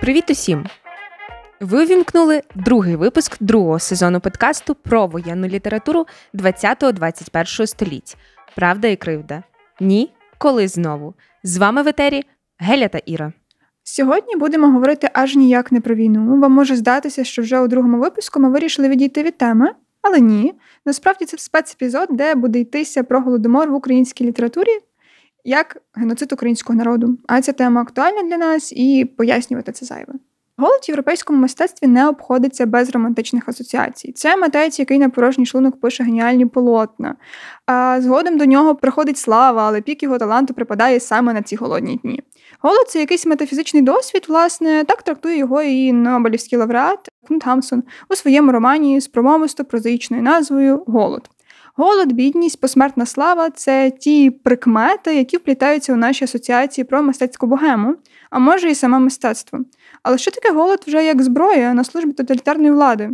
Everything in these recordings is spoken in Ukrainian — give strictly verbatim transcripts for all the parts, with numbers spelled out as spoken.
Привіт усім! Ви увімкнули другий випуск другого сезону подкасту про воєнну літературу двадцятого-двадцять першого століть. Правда і кривда. Ні, коли знову. З вами в етері Геля та Іра. Сьогодні будемо говорити аж ніяк не про війну. Вам може здатися, що вже у другому випуску ми вирішили відійти від теми, але ні. Насправді це спецепізод, де буде йтися про Голодомор в українській літературі як геноцид українського народу. А ця тема актуальна для нас і пояснювати це зайве. Голод в європейському мистецтві не обходиться без романтичних асоціацій. Це митець, який на порожній шлунок пише геніальні полотна. А згодом до нього приходить слава, але пік його таланту припадає саме на ці голодні дні. Голод – це якийсь метафізичний досвід, власне, так трактує його і Нобелівський лауреат Кнут Хамсон у своєму романі з промовисто прозаїчною назвою «Голод». Голод, бідність, посмертна слава – це ті прикмети, які вплітаються у наші асоціації про мистецьку богему, а може і саме мистецтво. Але що таке голод вже як зброя на службі тоталітарної влади?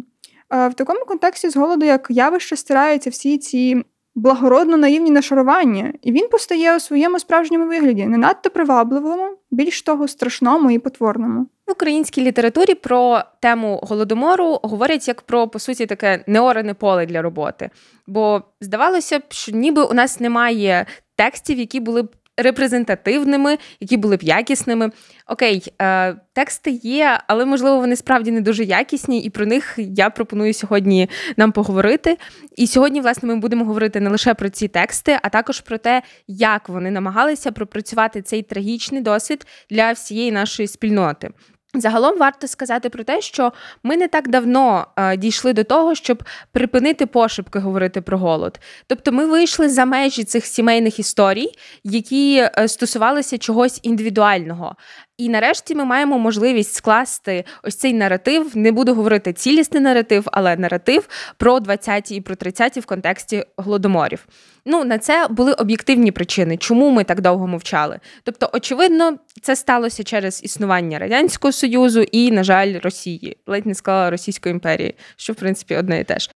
В такому контексті з голоду як явище стираються всі ці благородно наївні нашарування, і він постає у своєму справжньому вигляді, не надто привабливому, більш того страшному і потворному. В українській літературі про тему Голодомору говорять як про, по суті, таке неорене поле для роботи. Бо здавалося б, що ніби у нас немає текстів, які були б репрезентативними, які були б якісними. Окей, е, тексти є, але, можливо, вони справді не дуже якісні, і про них я пропоную сьогодні нам поговорити. І сьогодні, власне, ми будемо говорити не лише про ці тексти, а також про те, як вони намагалися пропрацювати цей трагічний досвід для всієї нашої спільноти. Загалом варто сказати про те, що ми не так давно е, дійшли до того, щоб припинити пошепки говорити про голод. Тобто ми вийшли за межі цих сімейних історій, які е, стосувалися чогось індивідуального. І нарешті ми маємо можливість скласти ось цей наратив, не буду говорити цілісний наратив, але наратив про двадцяті і про тридцяті в контексті Голодоморів. Ну, на це були об'єктивні причини, чому ми так довго мовчали. Тобто, очевидно, це сталося через існування Радянського Союзу і, на жаль, Росії. Ледь не сказала Російської імперії, що, в принципі, одне і те ж.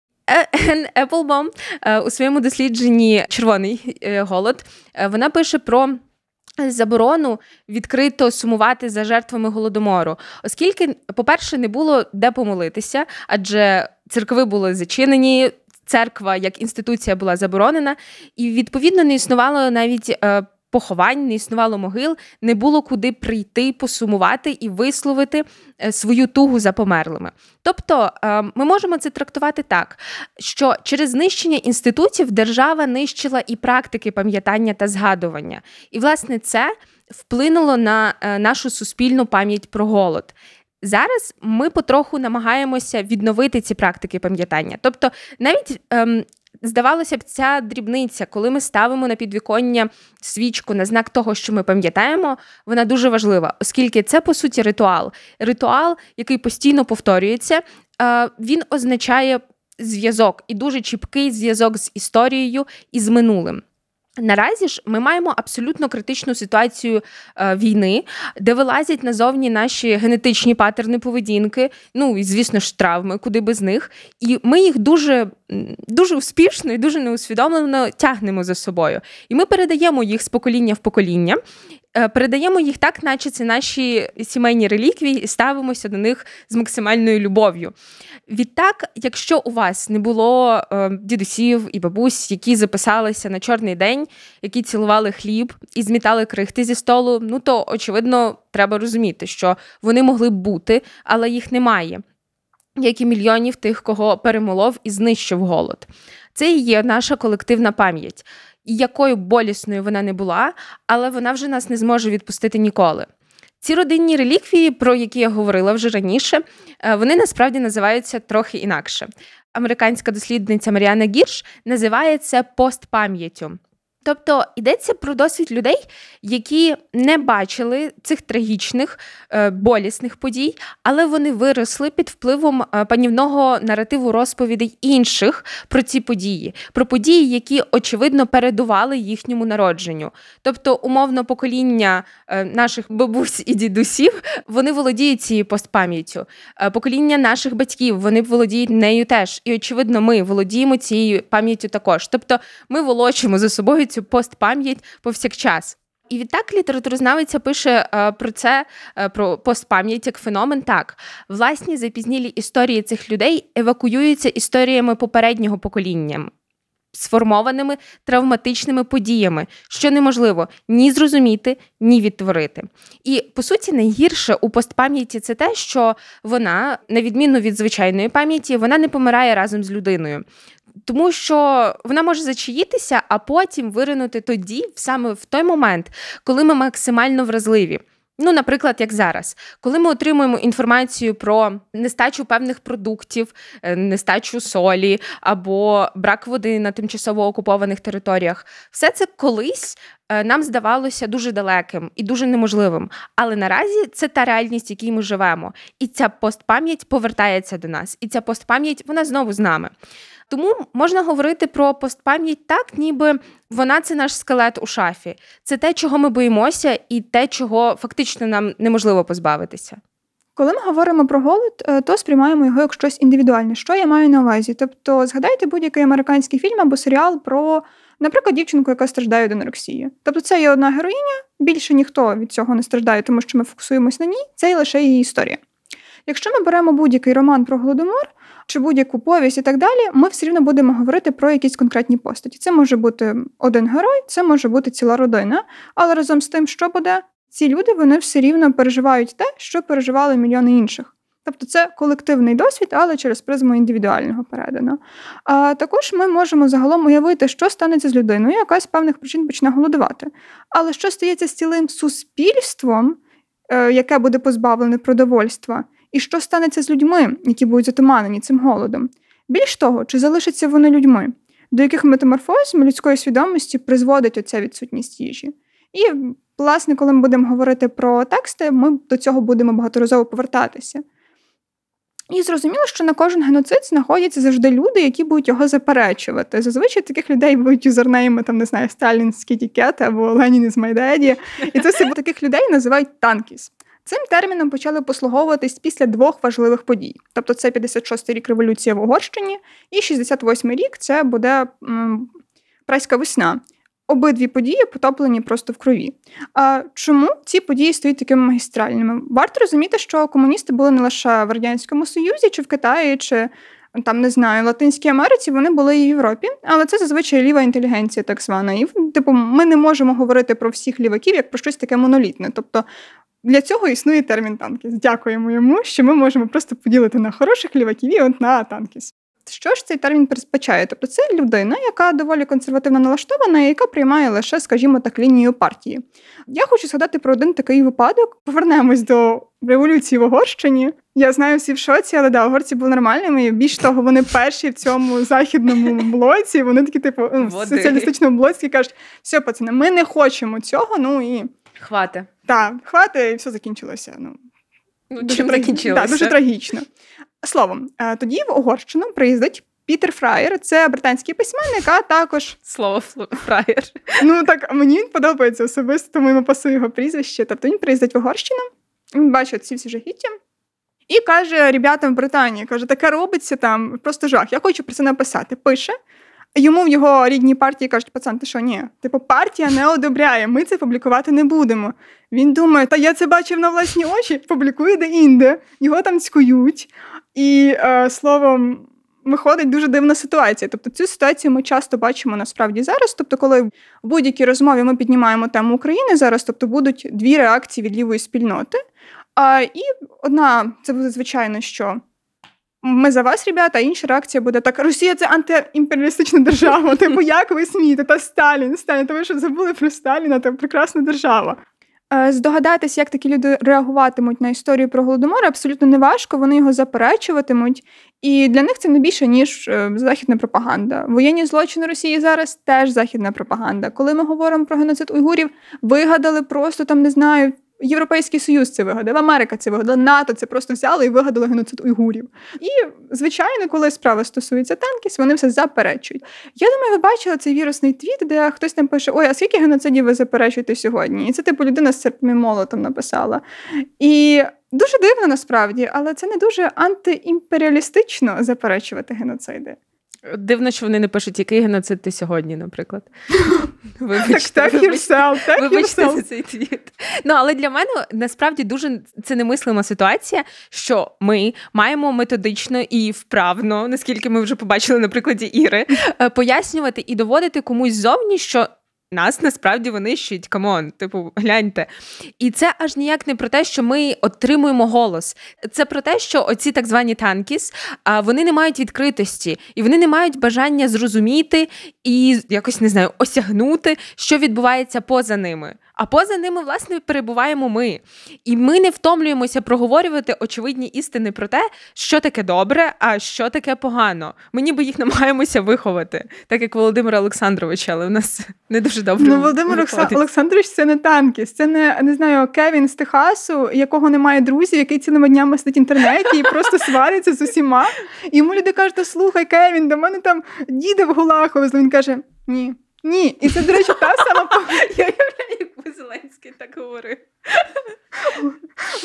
Енн Епплбом у своєму дослідженні «Червоний голод» вона пише про заборону відкрито сумувати за жертвами Голодомору, оскільки, по-перше, не було де помолитися, адже церкви були зачинені, церква як інституція була заборонена, і, відповідно, не існувало навіть е, поховань, не існувало могил, не було куди прийти, посумувати і висловити е, свою тугу за померлими. Тобто, е, ми можемо це трактувати так, що через знищення інститутів держава нищила і практики пам'ятання та згадування. І, власне, це вплинуло на е, нашу суспільну пам'ять про голод. Зараз ми потроху намагаємося відновити ці практики пам'ятання. Тобто, навіть, ем, здавалося б, ця дрібниця, коли ми ставимо на підвіконня свічку на знак того, що ми пам'ятаємо, вона дуже важлива, оскільки це, по суті, ритуал. Ритуал, який постійно повторюється, е, він означає зв'язок, і дуже чіпкий зв'язок з історією і з минулим. Наразі ж ми маємо абсолютно критичну ситуацію е, війни, де вилазять назовні наші генетичні патерни поведінки, ну і, звісно ж, травми, куди без них. І ми їх дуже, дуже успішно і дуже неусвідомлено тягнемо за собою. І ми передаємо їх з покоління в покоління, е, передаємо їх так, наче це наші сімейні реліквії, і ставимося до них з максимальною любов'ю. Відтак, якщо у вас не було е, дідусів і бабусь, які записалися на чорний день, які цілували хліб і змітали крихти зі столу, ну то, очевидно, треба розуміти, що вони могли б бути, але їх немає, як і мільйонів тих, кого перемолов і знищив голод. Це і є наша колективна пам'ять. І якою болісною вона не була, але вона вже нас не зможе відпустити ніколи. Ці родинні реліквії, про які я говорила вже раніше, вони насправді називаються трохи інакше. Американська дослідниця Маріана Гірш називає це постпам'яттю. Тобто йдеться про досвід людей, які не бачили цих трагічних, болісних подій, але вони виросли під впливом панівного наративу розповідей інших про ці події, про події, які, очевидно, передували їхньому народженню. Тобто, умовно, покоління наших бабусь і дідусів, вони володіють цією постпам'яттю. Покоління наших батьків, вони володіють нею теж. І, очевидно, ми володіємо цією пам'яттю також. Тобто, ми волочимо за собою цю постпам'ять повсякчас. І відтак літературознавиця пише про це, про постпам'ять як феномен так. Власні запізнілі історії цих людей евакуюються історіями попереднього покоління, сформованими травматичними подіями, що неможливо ні зрозуміти, ні відтворити. І, по суті, найгірше у постпам'яті це те, що вона, на відміну від звичайної пам'яті, вона не помирає разом з людиною. Тому що вона може зачаїтися, а потім виринути тоді, саме в той момент, коли ми максимально вразливі. Ну, наприклад, як зараз. Коли ми отримуємо інформацію про нестачу певних продуктів, нестачу солі або брак води на тимчасово окупованих територіях, все це колись нам здавалося дуже далеким і дуже неможливим. Але наразі це та реальність, в якій ми живемо. І ця постпам'ять повертається до нас. І ця постпам'ять, вона знову з нами. Тому можна говорити про постпам'ять так, ніби вона – це наш скелет у шафі. Це те, чого ми боїмося і те, чого фактично нам неможливо позбавитися. Коли ми говоримо про голод, то сприймаємо його як щось індивідуальне. Що я маю на увазі? Тобто, згадайте будь-який американський фільм або серіал про, наприклад, дівчинку, яка страждає від анорексії. Тобто, це є одна героїня, більше ніхто від цього не страждає, тому що ми фокусуємось на ній, це і лише її історія. Якщо ми беремо будь-який роман про Голодомор, чи будь-яку повість і так далі, ми все рівно будемо говорити про якісь конкретні постаті. Це може бути один герой, це може бути ціла родина, але разом з тим, що буде, ці люди, вони все рівно переживають те, що переживали мільйони інших. Тобто це колективний досвід, але через призму індивідуального передано. А також ми можемо загалом уявити, що станеться з людиною, яка з певних причин почне голодувати. Але що стається з цілим суспільством, яке буде позбавлене продовольства, і що станеться з людьми, які будуть затуманені цим голодом? Більш того, чи залишаться вони людьми, до яких метаморфозм людської свідомості призводить оця відсутність їжі? І, власне, коли ми будемо говорити про тексти, ми до цього будемо багаторазово повертатися. І зрозуміло, що на кожен геноцид знаходяться завжди люди, які будуть його заперечувати. Зазвичай таких людей будуть юзернейми, там, не знаю, сталінські тікети або Леніни з Майдані. І це все таких людей називають танкіс. Цим терміном почали послуговуватись після двох важливих подій. Тобто це п'ятдесят шостий рік революції в Угорщині і шістдесят восьмий рік це буде м, Праська весна. Обидві події потоплені просто в крові. А чому ці події стають такими магістральними? Варто розуміти, що комуністи були не лише в Радянському Союзі, чи в Китаї, чи там, не знаю, в Латинській Америці, вони були і в Європі, але це зазвичай ліва інтелігенція так звана. І, типу, ми не можемо говорити про всіх ліваків як про щось таке монолітне. Тобто, для цього існує термін «танкіс». Дякуємо йому, що ми можемо просто поділити на хороших ліваків і на танкіс. Що ж цей термін передбачає? Тобто це людина, яка доволі консервативно налаштована і яка приймає лише, скажімо так, лінію партії. Я хочу згадати про один такий випадок. Повернемось до революції в Угорщині. Я знаю, всі в шоці, але да, угорці були нормальними. І більш того, вони перші в цьому західному блоці. Вони такі, типу, в соціалістичному блоці кажуть, все, пацани, ми не хочемо цього, ну і... Хвати. Так, да, хвати, і все закінчилося. Ну, ну дуже, чим закінчилося? Да, дуже трагічно. Словом, тоді в Угорщину приїздить Пітер Фраєр. Це британський письменник, а також... Слово Фраєр. Ну так, мені він подобається особисто, тому йому пасує його прізвище. Тобто він приїздить в Угорщину, він бачить ці всі жахіття. І каже ребятам в Британії, каже, таке робиться там, просто жах, я хочу про це написати. Пише. Йому в його рідній партії кажуть, пацан, ти що, ні? Типу, партія не одобряє, ми це публікувати не будемо. Він думає, та я це бачив на власні очі, публікує де-інде, його там цькують. І, е, словом, виходить дуже дивна ситуація. Тобто цю ситуацію ми часто бачимо насправді зараз. Тобто, коли в будь-якій розмові ми піднімаємо тему України зараз, тобто будуть дві реакції від лівої спільноти. Е, і одна, це буде звичайно, що... Ми за вас, ребята, а інша реакція буде така, Росія – це антиімперіалістична держава, типу, як ви смієте, та Сталін, Сталін, та ви що забули про Сталіна, та прекрасна держава. Здогадатись, як такі люди реагуватимуть на історію про Голодомор, абсолютно неважко, вони його заперечуватимуть, і для них це не більше, ніж західна пропаганда. Воєнні злочини Росії зараз теж західна пропаганда. Коли ми говоримо про геноцид уйгурів, вигадали просто, там, не знаю, Європейський Союз це вигадав, Америка це вигадала, НАТО це просто взяло і вигадало геноцид уйгурів. І, звичайно, коли справа стосується танків, вони все заперечують. Я думаю, ви бачили цей вірусний твіт, де хтось там пише, ой, а скільки геноцидів ви заперечуєте сьогодні? І це, типу, людина з серпним молотом написала. І дуже дивно, насправді, але це не дуже антиімперіалістично заперечувати геноциди. Дивно, що вони не пишуть, який геноцид ти сьогодні, наприклад. Вибачте, так, так, вибачте, yourself, так, вибачте yourself. Цей твіт. Ну, але для мене, насправді, дуже це немислима ситуація, що ми маємо методично і вправно, наскільки ми вже побачили на прикладі Іри, пояснювати і доводити комусь зовні, що нас насправді вони щить, камон, типу, гляньте. І це аж ніяк не про те, що ми отримуємо голос. Це про те, що оці так звані танкіс, вони не мають відкритості, і вони не мають бажання зрозуміти і якось, не знаю, осягнути, що відбувається поза ними. А поза ними, власне, перебуваємо ми. І ми не втомлюємося проговорювати очевидні істини про те, що таке добре, а що таке погано. Ми ніби їх намагаємося виховати, так як Володимира Олександровича, але в нас не дуже добре виходить. Ну, Володимир виходить. Олександрович – це не танкіс, це не, не знаю, Кевін з Техасу, якого немає друзів, який цілими днями сидить в інтернеті і просто свариться з усіма. І йому люди кажуть: слухай, Кевін, до мене там діда в Гулаху. І він каже: ні. Ні, і це, до речі, та сама... Я уявляю, якби Зеленський так говорив.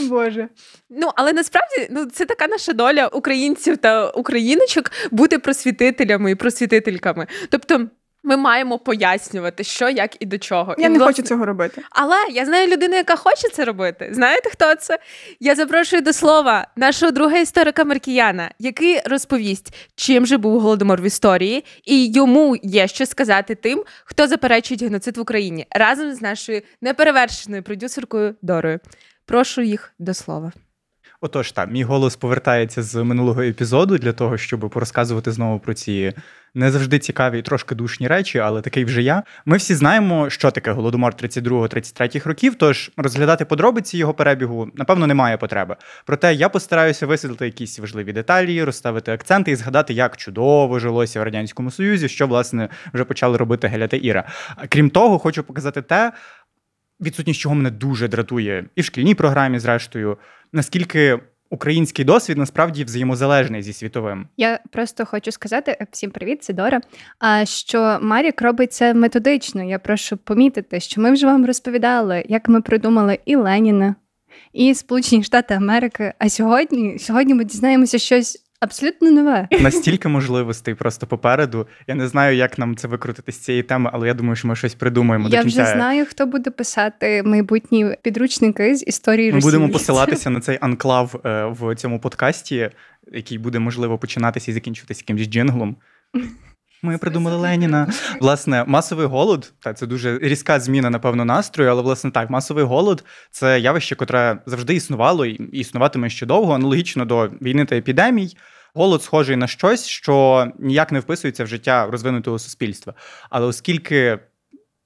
Боже. Ну, але насправді, ну, це така наша доля українців та україночок бути просвітителями і просвітительками. Тобто, ми маємо пояснювати, що, як і до чого. Я і, не власне... хочу цього робити. Але я знаю людину, яка хоче це робити. Знаєте, хто це? Я запрошую до слова нашого друга історика Маркіяна, який розповість, чим же був Голодомор в історії, і йому є що сказати тим, хто заперечує геноцид в Україні, разом з нашою неперевершеною продюсеркою Дорою. Прошу їх до слова. Отож, так, мій голос повертається з минулого епізоду для того, щоб порозказувати знову про ці не завжди цікаві і трошки душні речі, але такий вже я. Ми всі знаємо, що таке Голодомор тридцять другого тридцять третього років, тож розглядати подробиці його перебігу, напевно, немає потреби. Проте я постараюся висвітлити якісь важливі деталі, розставити акценти і згадати, як чудово жилося в Радянському Союзі, що, власне, вже почали робити Геля та Іра. Крім того, хочу показати те, відсутність чого мене дуже дратує і в шкільній програмі, зрештою, наскільки український досвід насправді взаємозалежний зі світовим. Я просто хочу сказати, всім привіт, це Дора, що Марік робить це методично. Я прошу помітити, що ми вже вам розповідали, як ми придумали і Леніна, і Сполучені Штати Америки, а сьогодні, сьогодні ми дізнаємося щось абсолютно нове. Настільки можливостей просто попереду. Я не знаю, як нам це викрутити з цієї теми, але я думаю, що ми щось придумаємо до кінця. Я вже знаю, хто буде писати майбутні підручники з історії Росії. Ми будемо посилатися на цей анклав в цьому подкасті, який буде, можливо, починатися і закінчуватися якимсь джинглом. Ми придумали Леніна. Власне, масовий голод, та це дуже різка зміна, напевно, настрою, але, власне, так, масовий голод – це явище, котре завжди існувало і існуватиме ще довго, аналогічно до війни та епідемій. Голод схожий на щось, що ніяк не вписується в життя розвинутого суспільства. Але оскільки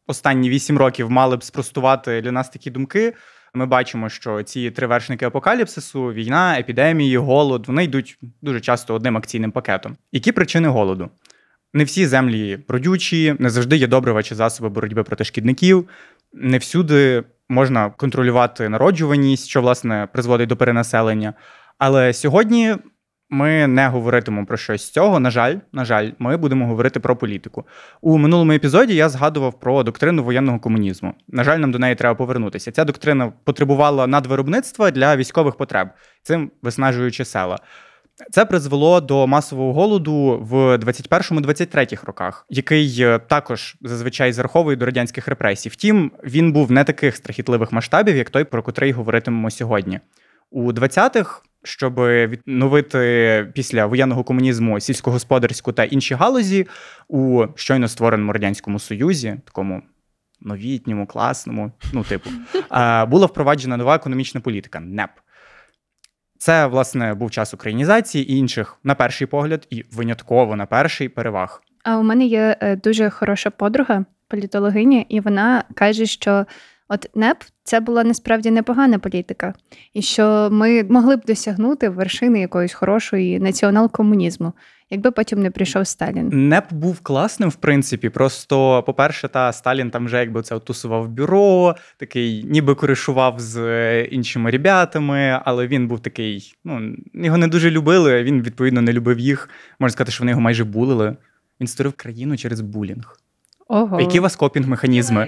останні вісім років мали б спростувати для нас такі думки, ми бачимо, що ці три вершники апокаліпсису – війна, епідемії, голод – вони йдуть дуже часто одним акційним пакетом. Які причини голоду? Не всі землі родючі, не завжди є добрива чи засоби боротьби проти шкідників, не всюди можна контролювати народжуваність, що, власне, призводить до перенаселення. Але сьогодні ми не говоритимемо про щось з цього, на жаль, на жаль, ми будемо говорити про політику. У минулому епізоді я згадував про доктрину воєнного комунізму. На жаль, нам до неї треба повернутися. Ця доктрина потребувала надвиробництва для військових потреб, цим виснажуючи села. Це призвело до масового голоду в двадцять першому двадцять третьому роках, який також зазвичай зараховує до радянських репресій. Втім, він був не таких страхітливих масштабів, як той, про котрий говоритимемо сьогодні. У двадцятих, щоб відновити після воєнного комунізму сільськогосподарську та інші галузі, у щойно створеному Радянському Союзі, такому новітньому, класному, ну типу, була впроваджена нова економічна політика – НЕП. Це, власне, був час українізації і інших, на перший погляд, і винятково на перший, переваг. А у мене є дуже хороша подруга, політологиня, і вона каже, що от НЕП – це була насправді непогана політика, і що ми могли б досягнути вершини якоїсь хорошої націонал-комунізму, якби потім не прийшов Сталін. НЕП був класним, в принципі, просто, по-перше, та Сталін там вже якби це тусував бюро, такий ніби коришував з іншими ребятами, але він був такий, ну, його не дуже любили, він, відповідно, не любив їх. Можна сказати, що вони його майже булили. Він створив країну через булінг. Ого. Які у вас копінг-механізми?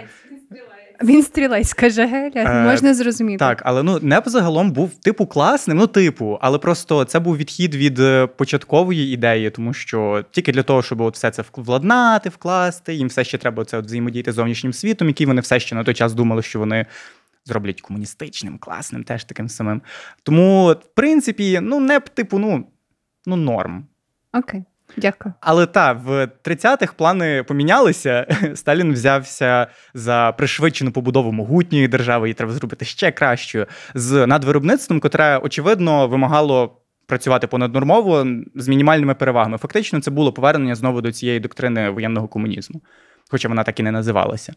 Він стрілець, каже Геля, можна зрозуміти. Так, але ну Неп загалом був типу класним, ну типу, але просто це був відхід від початкової ідеї, тому що тільки для того, щоб от все це владнати, вкласти, їм все ще треба це от взаємодіяти з зовнішнім світом, який вони все ще на той час думали, що вони зроблять комуністичним, класним, теж таким самим. Тому, в принципі, ну Неп, типу, ну, ну норм. Окей. Дякую. Але та, в тридцятих плани помінялися, Сталін взявся за пришвидшену побудову могутньої держави, її треба зробити ще кращою, з надвиробництвом, котре, очевидно, вимагало працювати понаднормово з мінімальними перевагами. Фактично, це було повернення знову до цієї доктрини воєнного комунізму, хоча вона так і не називалася.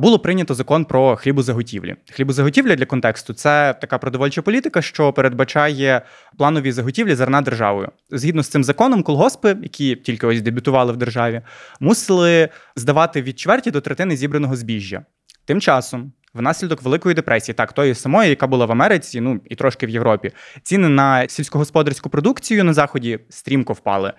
Було прийнято закон про хлібозаготівлі. Хлібозаготівля, для контексту, це така продовольча політика, що передбачає планові заготівлі зерна державою. Згідно з цим законом, колгоспи, які тільки ось дебютували в державі, мусили здавати від чверті до третини зібраного збіжжя. Тим часом, внаслідок Великої депресії, так, тої самої, яка була в Америці, ну, і трошки в Європі, ціни на сільськогосподарську продукцію на Заході стрімко впали.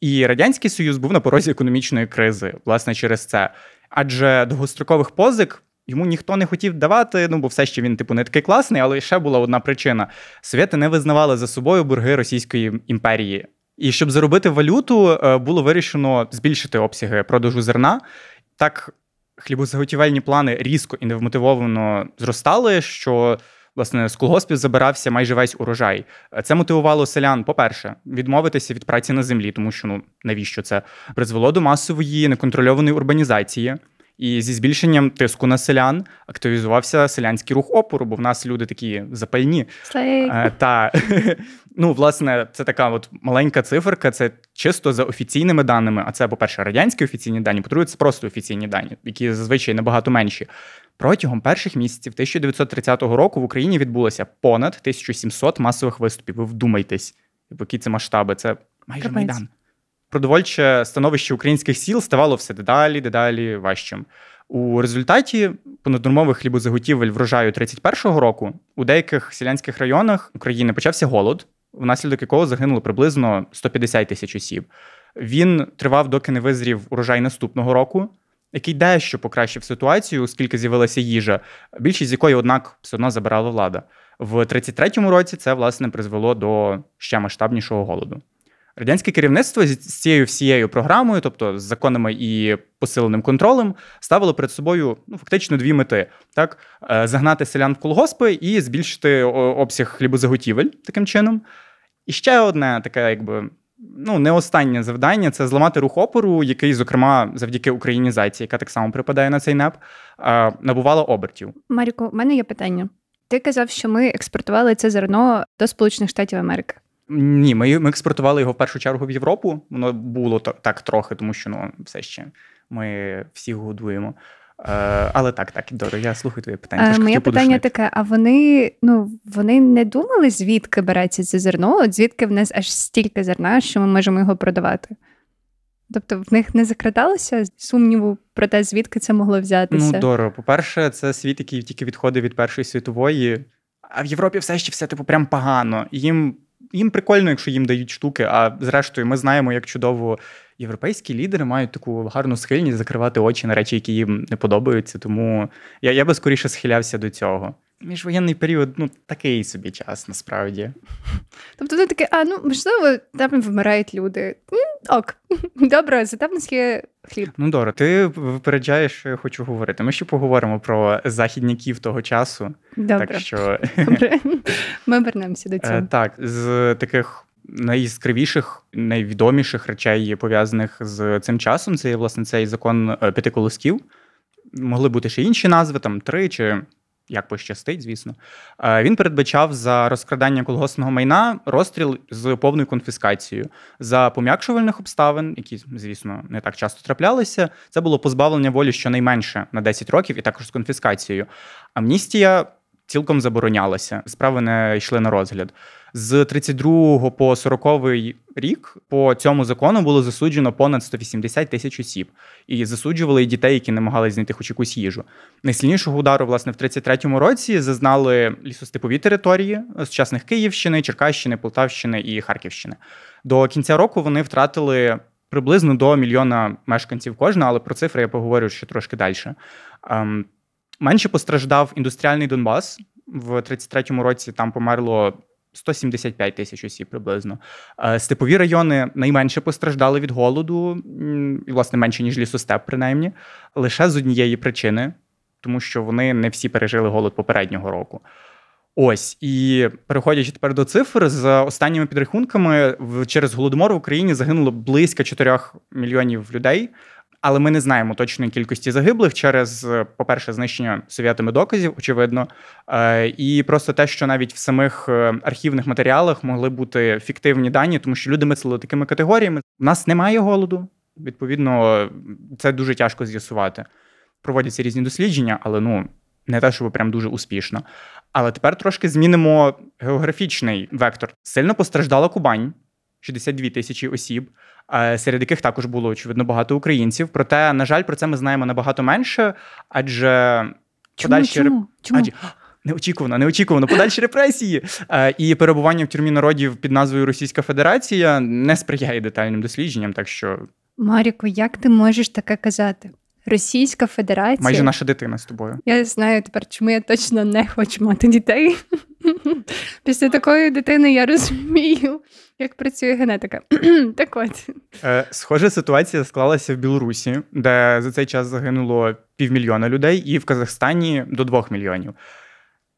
І Радянський Союз був на порозі економічної кризи, власне, через це. Адже довгострокових позик йому ніхто не хотів давати, ну, бо все ще він, типу, не такий класний, але ще була одна причина. Совєти не визнавали за собою борги Російської імперії. І щоб заробити валюту, було вирішено збільшити обсяги продажу зерна. Так, хлібозаготівельні плани різко і невмотивовано зростали, що... Власне, з колгоспів забирався майже весь урожай. Це мотивувало селян, по-перше, відмовитися від праці на землі, тому що, ну, навіщо це? Призвело до масової неконтрольованої урбанізації. І зі збільшенням тиску на селян активізувався селянський рух опору, бо в нас люди такі запальні. Е, та, ну, власне, це така от маленька циферка, це чисто за офіційними даними, а це, по-перше, радянські офіційні дані, по-друге, це просто офіційні дані, які зазвичай набагато менші. Протягом перших місяців тисяча дев'ятсот тридцятого року в Україні відбулося понад тисяча сімсот масових виступів. Ви вдумайтесь, які це масштаби, це майже Капець. Майдан. Продовольче становище українських сіл ставало все дедалі, дедалі важчим. У результаті понаднормових хлібозаготівель врожаю тридцять першого року у деяких селянських районах України почався голод, внаслідок якого загинуло приблизно сто п'ятдесят тисяч осіб. Він тривав, доки не визрів урожай наступного року, який дещо покращив ситуацію, оскільки з'явилася їжа, більшість з якої, однак, все одно забирала влада. В тридцять третьому році це, власне, призвело до ще масштабнішого голоду. Радянське керівництво з цією всією програмою, тобто з законами і посиленим контролем, ставило перед собою, ну, фактично дві мети. Так? Загнати селян в колгоспи і збільшити обсяг хлібозаготівель таким чином. І ще одне таке, якби, ну, не останнє завдання – це зламати рух опору, який, зокрема, завдяки українізації, яка так само припадає на цей НЕП, набувала обертів. Маріку, в мене є питання. Ти казав, що ми експортували це зерно до Сполучених Штатів Америки. Ні, ми, ми експортували його в першу чергу в Європу. Воно було так, так трохи, тому що, ну, все ще ми всіх годуємо. Е, але так, так, Доро, я слухаю твоє питання. Е, моє питання подушнити. Таке, а вони, ну, вони не думали, звідки береться це зерно? От звідки в нас аж стільки зерна, що ми можемо його продавати? Тобто в них не закрадалося сумніву про те, звідки це могло взятися? Ну, Доро, по-перше, це світ, який тільки відходив від Першої світової. А в Європі все ще все, типу, прям погано. Їм... Їм прикольно, якщо їм дають штуки, а зрештою ми знаємо, як чудово європейські лідери мають таку гарну схильність закривати очі на речі, які їм не подобаються, тому я, я би скоріше схилявся до цього. Міжвоєнний період, ну, такий собі час, насправді. Тобто ти такий, а, ну, можливо, там вмирають люди. Ок, добре, зате в нас є хліб. Ну, Дора, ти випереджаєш, що я хочу говорити. Ми ще поговоримо про західняків того часу. Добре, так що... добре. Ми вернемося до цього. Так, з таких найяскравіших, найвідоміших речей, пов'язаних з цим часом, це є, власне, цей закон п'яти колосків. Могли бути ще інші назви, там, три чи... як пощастить, звісно. Він передбачав за розкрадання колгоспного майна розстріл з повною конфіскацією. За пом'якшувальних обставин, які, звісно, не так часто траплялися, це було позбавлення волі щонайменше на десять років і також з конфіскацією. Амністія цілком заборонялася, справи не йшли на розгляд. З тридцять другого по сороковий рік по цьому закону було засуджено понад сто вісімдесят тисяч осіб. І засуджували і дітей, які намагалися знайти хоч якусь їжу. Найсильнішого удару, власне, в тридцять третьому році зазнали лісостепові території сучасних Київщини, Черкащини, Полтавщини і Харківщини. До кінця року вони втратили приблизно до мільйона мешканців кожна, але про цифри я поговорю ще трошки далі. Менше постраждав індустріальний Донбас. В тридцять третьому році там померло сто сімдесят п'ять тисяч осіб приблизно. Степові райони найменше постраждали від голоду, і, власне, менше, ніж лісостеп, принаймні, лише з однієї причини, тому що вони не всі пережили голод попереднього року. Ось, і переходячи тепер до цифр, за останніми підрахунками, через Голодомор в Україні загинуло близько чотирьох мільйонів людей, але ми не знаємо точної кількості загиблих через, по-перше, знищення совєтами доказів, очевидно, і просто те, що навіть в самих архівних матеріалах могли бути фіктивні дані, тому що люди мислили такими категоріями. У нас немає голоду, відповідно, це дуже тяжко з'ясувати. Проводяться різні дослідження, але, ну, не те, щоб прям дуже успішно. Але тепер трошки змінимо географічний вектор. Сильно постраждала Кубань, шістдесят дві тисячі осіб, серед яких також було, очевидно, багато українців. Проте, на жаль, про це ми знаємо набагато менше, адже... Чому? Подальші... Чому? Чому? Адже... Неочікувано, неочікувано. Подальші репресії і перебування в тюрмі народів під назвою Російська Федерація не сприяє детальним дослідженням, так що... Маріку, як ти можеш таке казати? Російська Федерація. Майже наша дитина з тобою. Я знаю тепер, чому я точно не хочу мати дітей. Після такої дитини я розумію, як працює генетика. Так от. Схожа ситуація склалася в Білорусі, де за цей час загинуло півмільйона людей, і в Казахстані до двох мільйонів.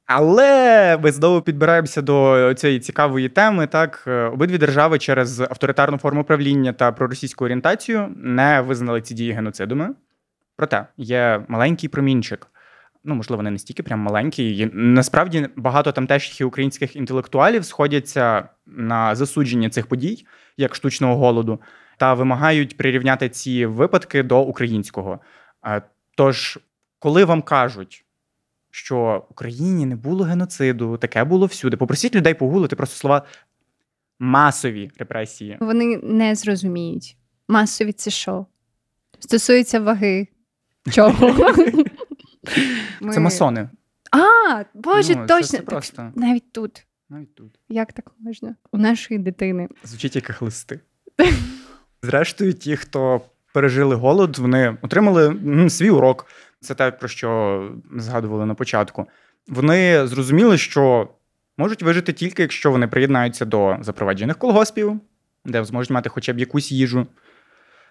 Але ми знову підбираємося до цієї цікавої теми. Так, обидві держави через авторитарну форму правління та проросійську орієнтацію не визнали ці дії геноцидами. Проте є маленький промінчик. Ну, можливо, не настільки прям маленький. Є, насправді, багато тамтешніх українських інтелектуалів сходяться на засудженні цих подій, як штучного голоду, та вимагають прирівняти ці випадки до українського. Тож, коли вам кажуть, що в Україні не було геноциду, таке було всюди, попросіть людей погуглити просто слова «масові репресії». Вони не зрозуміють. Масові – це що? Стосується ваги. Чого? Ми... Це масони. А, Боже, ну, точно. Це, це просто... Навіть тут. Навіть тут. Як так можна? У нашої дитини. Звучить як хлисти. Зрештою, ті, хто пережили голод, вони отримали свій урок. Це те, про що згадували на початку. Вони зрозуміли, що можуть вижити тільки, якщо вони приєднаються до запроваджених колгоспів, де зможуть мати хоча б якусь їжу.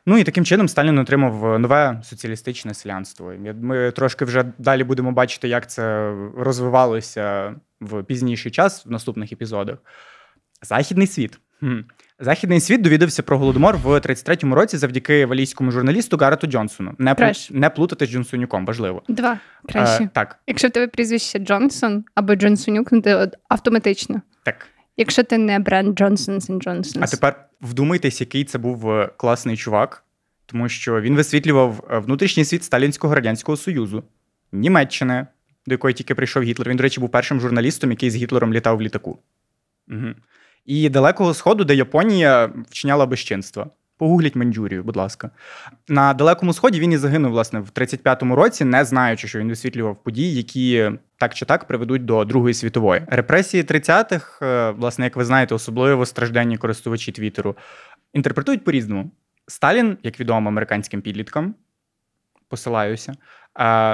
Ну і таким чином Сталін отримав нове соціалістичне селянство. Ми трошки вже далі будемо бачити, як це розвивалося в пізніший час, в наступних епізодах. Західний світ. Західний світ довідався про Голодомор в тридцять третьому році завдяки валійському журналісту Гарету Джонсону. Не, пл... Не плутати з Джонсонюком, важливо. Два, краще. Е, так. Якщо в тебе прізвище Джонсон або Джонсонюк, ну ти автоматично. Так. Якщо ти не бренд Джонсонс енд Джонсонс. А тепер вдумайтесь, який це був класний чувак, тому що він висвітлював внутрішній світ Сталінського Радянського Союзу, Німеччини, до якої тільки прийшов Гітлер. Він, до речі, був першим журналістом, який з Гітлером літав в літаку. Угу. І Далекого Сходу, де Японія вчиняла безчинства. Погугліть Маньчжурію, будь ласка. На Далекому Сході він і загинув, власне, в тридцять п'ятому році, не знаючи, що він висвітлював події, які так чи так приведуть до Другої світової. Репресії тридцятих, власне, як ви знаєте, особливо стражденні користувачі Твіттеру, інтерпретують по-різному. Сталін, як відомо американським підліткам, посилаюся,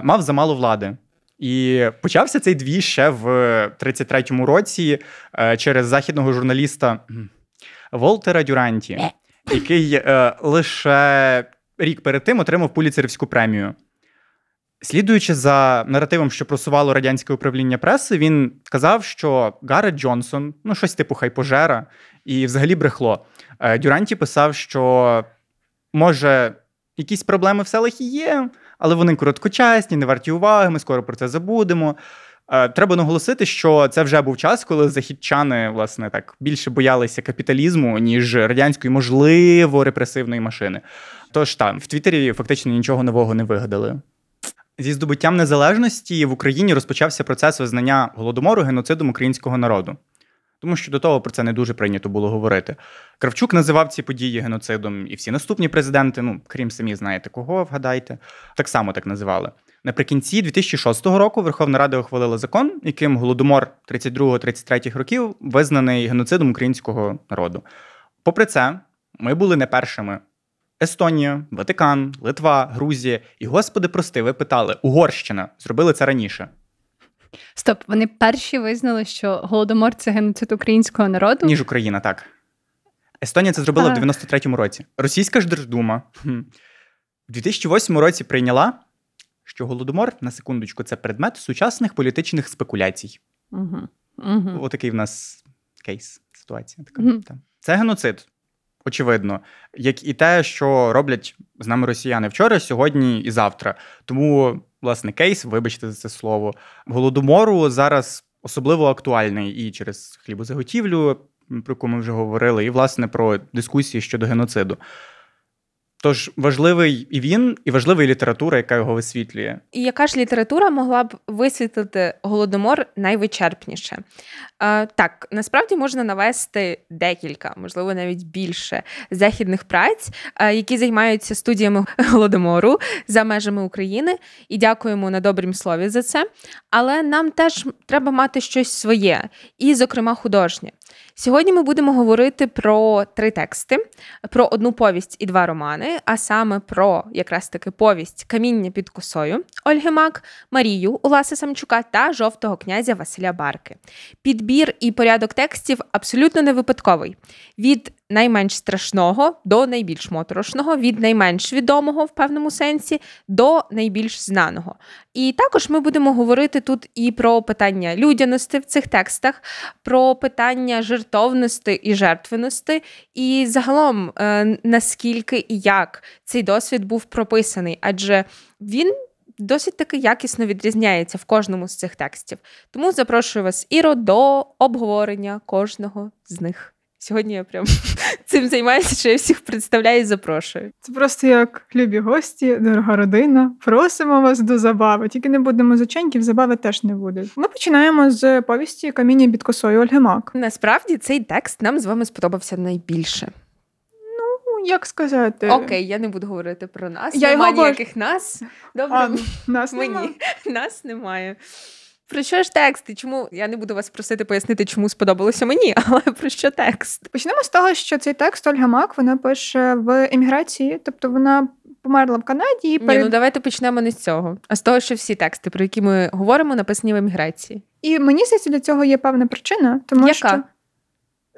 мав замало влади. І почався цей двіж ще в тридцять третьому році через західного журналіста Волтера Дюранті, який е, лише рік перед тим отримав Пуліцерівську премію. Слідуючи за наративом, що просувало радянське управління преси, він казав, що Гарет Джонсон, ну щось типу хайпожера, і взагалі брехло. Е, Дюранті писав, що може якісь проблеми в селах і є, але вони короткочасні, не варті уваги, ми скоро про це забудемо. Е, треба наголосити, що це вже був час, коли західчани, власне, так, більше боялися капіталізму, ніж радянської, можливо, репресивної машини. Тож, там, в Твіттері фактично нічого нового не вигадали. Зі здобуттям незалежності в Україні розпочався процес визнання Голодомору геноцидом українського народу. Тому що до того про це не дуже прийнято було говорити. Кравчук називав ці події геноцидом, і всі наступні президенти, ну, крім самі знаєте кого, вгадайте, так само так називали. Наприкінці дві тисячі шостого року Верховна Рада ухвалила закон, яким Голодомор тридцять другого тридцять третього років визнаний геноцидом українського народу. Попри це, ми були не першими, Естонія, Ватикан, Литва, Грузія і, господи прости, ви питали, Угорщина, зробили це раніше. Стоп, вони перші визнали, що Голодомор – це геноцид українського народу? Ніж Україна, так. Естонія це зробила а. в дев'яносто третьому році. Російська ж Держдума в дві тисячі восьмому році прийняла, що Голодомор, на секундочку, це предмет сучасних політичних спекуляцій. Угу. Угу. Отакий в нас кейс, ситуація така. Угу. Це геноцид. Очевидно, як і те, що роблять з нами росіяни вчора, сьогодні і завтра. Тому, власне, кейс, вибачте за це слово, Голодомору зараз особливо актуальний і через хлібозаготівлю, про яку ми вже говорили, і, власне, про дискусії щодо геноциду. Тож важливий і він, і важлива і література, яка його висвітлює. І яка ж література могла б висвітлити Голодомор найвичерпніше? Е, так, насправді можна навести декілька, можливо, навіть більше західних праць, е, які займаються студіями Голодомору за межами України. І дякуємо на добрім слові за це. Але нам теж треба мати щось своє, і, зокрема, художнє. Сьогодні ми будемо говорити про три тексти, про одну повість і два романи, а саме про якраз таки повість «Каміння під косою» Ольги Мак, Марію Уласа Самчука та «Жовтого князя» Василя Барки. Підбір і порядок текстів абсолютно не випадковий. Від найменш страшного до найбільш моторошного, від найменш відомого в певному сенсі до найбільш знаного. І також ми будемо говорити тут і про питання людяності в цих текстах, про питання жертовності і жертвеності, і загалом е- наскільки і як цей досвід був прописаний, адже він досить таки якісно відрізняється в кожному з цих текстів. Тому запрошую вас, Іро, до обговорення кожного з них. Сьогодні я прям цим займаюся, що я всіх представляю і запрошую. Це просто як любі гості, дорога родина. Просимо вас до забави. Тільки не будемо заченьків, забави теж не буде. Ми починаємо з повісті «Каміння під косою» Ольги Мак. Насправді цей текст нам з вами сподобався найбільше. Ну, як сказати? Окей, я не буду говорити про нас. Я немає ніяких бо... нас. Добре, а, нас мені немає. Нас немає. Про що ж текст? І чому? Я не буду вас просити пояснити, чому сподобалося мені, але про що текст? Почнемо з того, що цей текст Ольга Мак, вона пише в еміграції, тобто вона померла в Канаді. І перед... Ні, ну давайте почнемо не з цього, а з того, що всі тексти, про які ми говоримо, написані в еміграції. І мені здається, для цього є певна причина, тому Яка? що...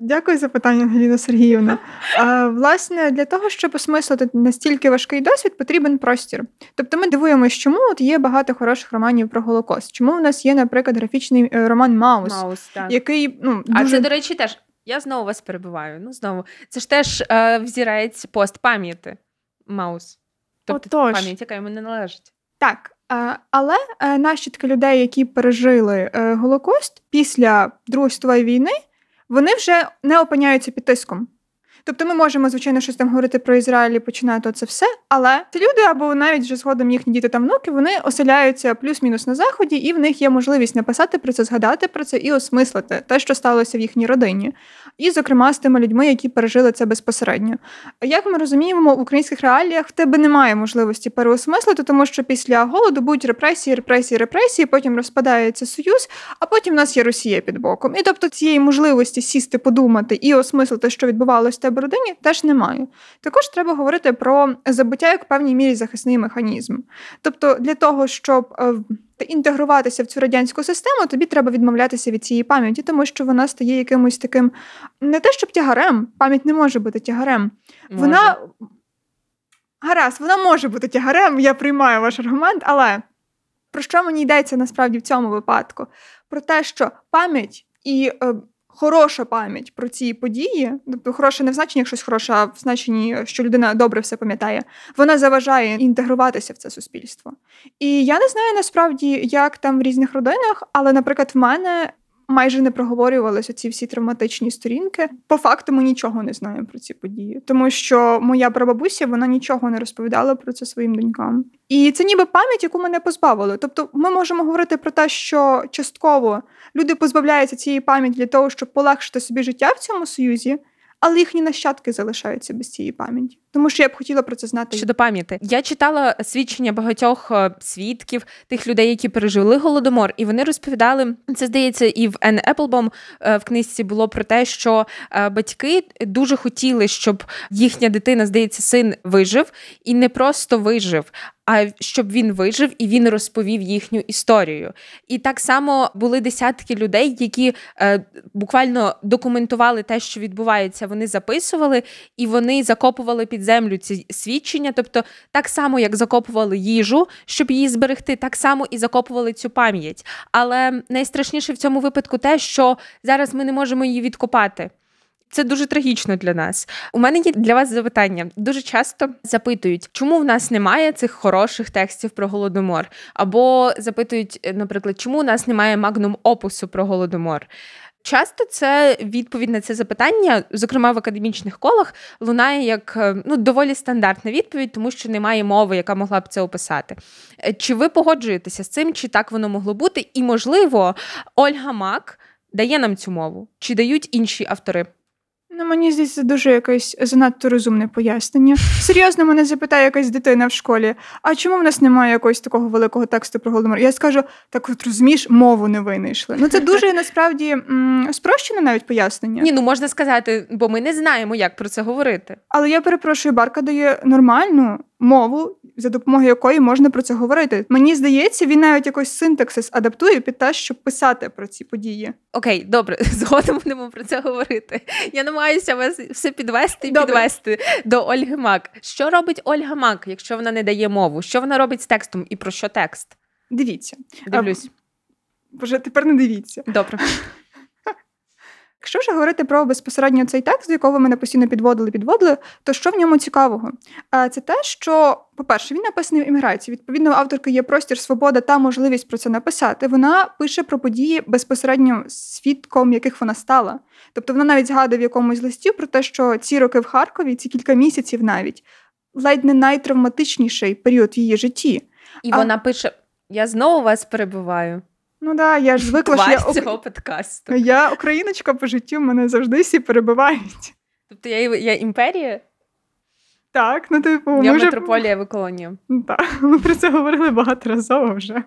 Дякую за питання, Ангеліна Сергіївна. А, власне, для того, щоб осмислити настільки важкий досвід, потрібен простір. Тобто ми дивуємося, чому от є багато хороших романів про Голокост. Чому у нас є, наприклад, графічний роман «Маус», Маус який... ну дуже... А це, до речі, теж... Я знову вас перебиваю. Ну, знову. Це ж теж е, взірець пост пам'яті «Маус». Тобто Отож. пам'ять, яка йому не належить. Так. Але нащадки людей, які пережили Голокост після Другої світової війни, вони вже не опиняються під тиском. Тобто ми можемо, звичайно, щось там говорити про Ізраїль і починати оце все, але ці люди, або навіть вже згодом їхні діти та внуки, вони оселяються плюс-мінус на Заході, і в них є можливість написати про це, згадати про це і осмислити те, що сталося в їхній родині. І, зокрема, з тими людьми, які пережили це безпосередньо. Як ми розуміємо, в українських реаліях в тебе немає можливості переосмислити, тому що після голоду будуть репресії, репресії, репресії, потім розпадається Союз, а потім в нас є Росія під боком. І тобто цієї можливості сісти, подумати і осмислити, що відбувалося в родині, теж немає. Також треба говорити про забуття як в певній мірі захисний механізм. Тобто для того, щоб інтегруватися в цю радянську систему, тобі треба відмовлятися від цієї пам'яті, тому що вона стає якимось таким, не те щоб тягарем, пам'ять не може бути тягарем. Може. Вона, гаразд, вона може бути тягарем, я приймаю ваш аргумент, але про що мені йдеться насправді в цьому випадку? Про те, що пам'ять і хороша пам'ять про ці події, тобто хороша не в значенні, як щось хороше, а в значенні, що людина добре все пам'ятає, вона заважає інтегруватися в це суспільство. І я не знаю насправді, як там в різних родинах, але, наприклад, в мене майже не проговорювалися ці всі травматичні сторінки. По факту ми нічого не знаємо про ці події, тому що моя прабабуся, вона нічого не розповідала про це своїм донькам. І це ніби пам'ять, яку мене позбавили. Тобто ми можемо говорити про те, що частково люди позбавляються цієї пам'яті для того, щоб полегшити собі життя в цьому Союзі, але їхні нащадки залишаються без цієї пам'яті. Тому що я б хотіла про це знати. Щодо пам'яті. Я читала свідчення багатьох свідків, тих людей, які пережили Голодомор, і вони розповідали, це, здається, і в Енн Епплбом в книжці було про те, що батьки дуже хотіли, щоб їхня дитина, здається, син вижив, і не просто вижив, а щоб він вижив і він розповів їхню історію. І так само були десятки людей, які е, буквально документували те, що відбувається, вони записували, і вони закопували під землю ці свідчення, тобто так само, як закопували їжу, щоб її зберегти, так само і закопували цю пам'ять. Але найстрашніше в цьому випадку те, що зараз ми не можемо її відкопати. Це дуже трагічно для нас. У мене є для вас запитання. Дуже часто запитують, чому в нас немає цих хороших текстів про Голодомор? Або запитують, наприклад, чому у нас немає магнум-опусу про Голодомор? Часто це відповідь на це запитання, зокрема в академічних колах, лунає як ну, доволі стандартна відповідь, тому що немає мови, яка могла б це описати. Чи ви погоджуєтеся з цим, чи так воно могло бути? І, можливо, Ольга Мак дає нам цю мову? Чи дають інші автори? Ну, мені здається, дуже якесь занадто розумне пояснення. Серйозно, мене запитає якась дитина в школі, а чому в нас немає якогось такого великого тексту про Голодомор? Я скажу, так от розумієш, мову не винайшли. Ну, це дуже, насправді, м- спрощене навіть пояснення. Ні, ну можна сказати, бо ми не знаємо, як про це говорити. Але я перепрошую, Барка дає нормальну мову, за допомогою якої можна про це говорити. Мені здається, він навіть якийсь синтаксис адаптує під те, щоб писати про ці події. Окей, добре, згодом будемо про це говорити. Я намагаюся вас все підвести і підвести до Ольги Мак. Що робить Ольга Мак, якщо вона не дає мову? Що вона робить з текстом і про що текст? Дивіться. Дивлюсь. А, боже, тепер не дивіться. Добре. Якщо вже говорити про безпосередньо цей текст, до якого мене постійно підводили-підводили, то що в ньому цікавого? Це те, що, по-перше, він написаний в еміграції. Відповідно, в авторки є простір, свобода та можливість про це написати. Вона пише про події безпосередньо свідком, яких вона стала. Тобто вона навіть згадує в якомусь листі про те, що ці роки в Харкові, ці кілька місяців навіть, ледь не найтравматичніший період в її житті. І а... вона пише, я знову вас перебиваю. Ну так, да, я ж звикла, Тварь що я... цього подкасту. Я україночка по життю, мене завжди всі перебивають. Тобто я, я імперія? Так, ну типу... Я ми метрополія, вже... ви колонія. Ну, так, ми про це говорили багаторазово вже.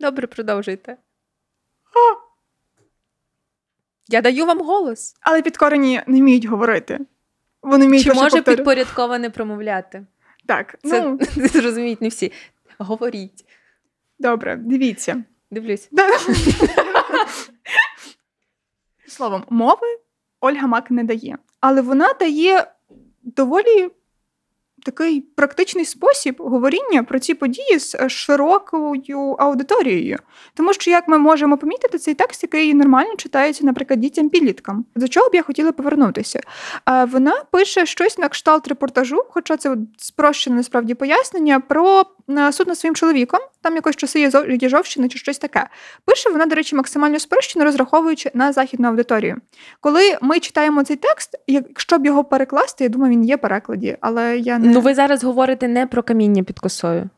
Добре, продовжуйте. О! Я даю вам голос. Але підкорені не вміють говорити. Вони вміють Чи може повторю... підпорядковане промовляти? Так. Це ну... зрозуміють не всі. Говоріть. Добре, дивіться. Дивлюсь. Словом, мови Ольга Мак не дає. Але вона дає доволі такий практичний спосіб говоріння про ці події з широкою аудиторією. Тому що, як ми можемо помітити, цей текст, який нормально читається, наприклад, дітям-підліткам. До чого б я хотіла повернутися? Вона пише щось на кшталт репортажу, хоча це спрощене, насправді, пояснення, про суд над своїм чоловіком, там якось часи Єжовщини чи щось таке. Пише вона, до речі, максимально спрощено, розраховуючи на західну аудиторію. Коли ми читаємо цей текст, якщо б його перекласти, я думаю, він є в перекладі, але я не... Ну ви зараз говорите не про каміння під косою.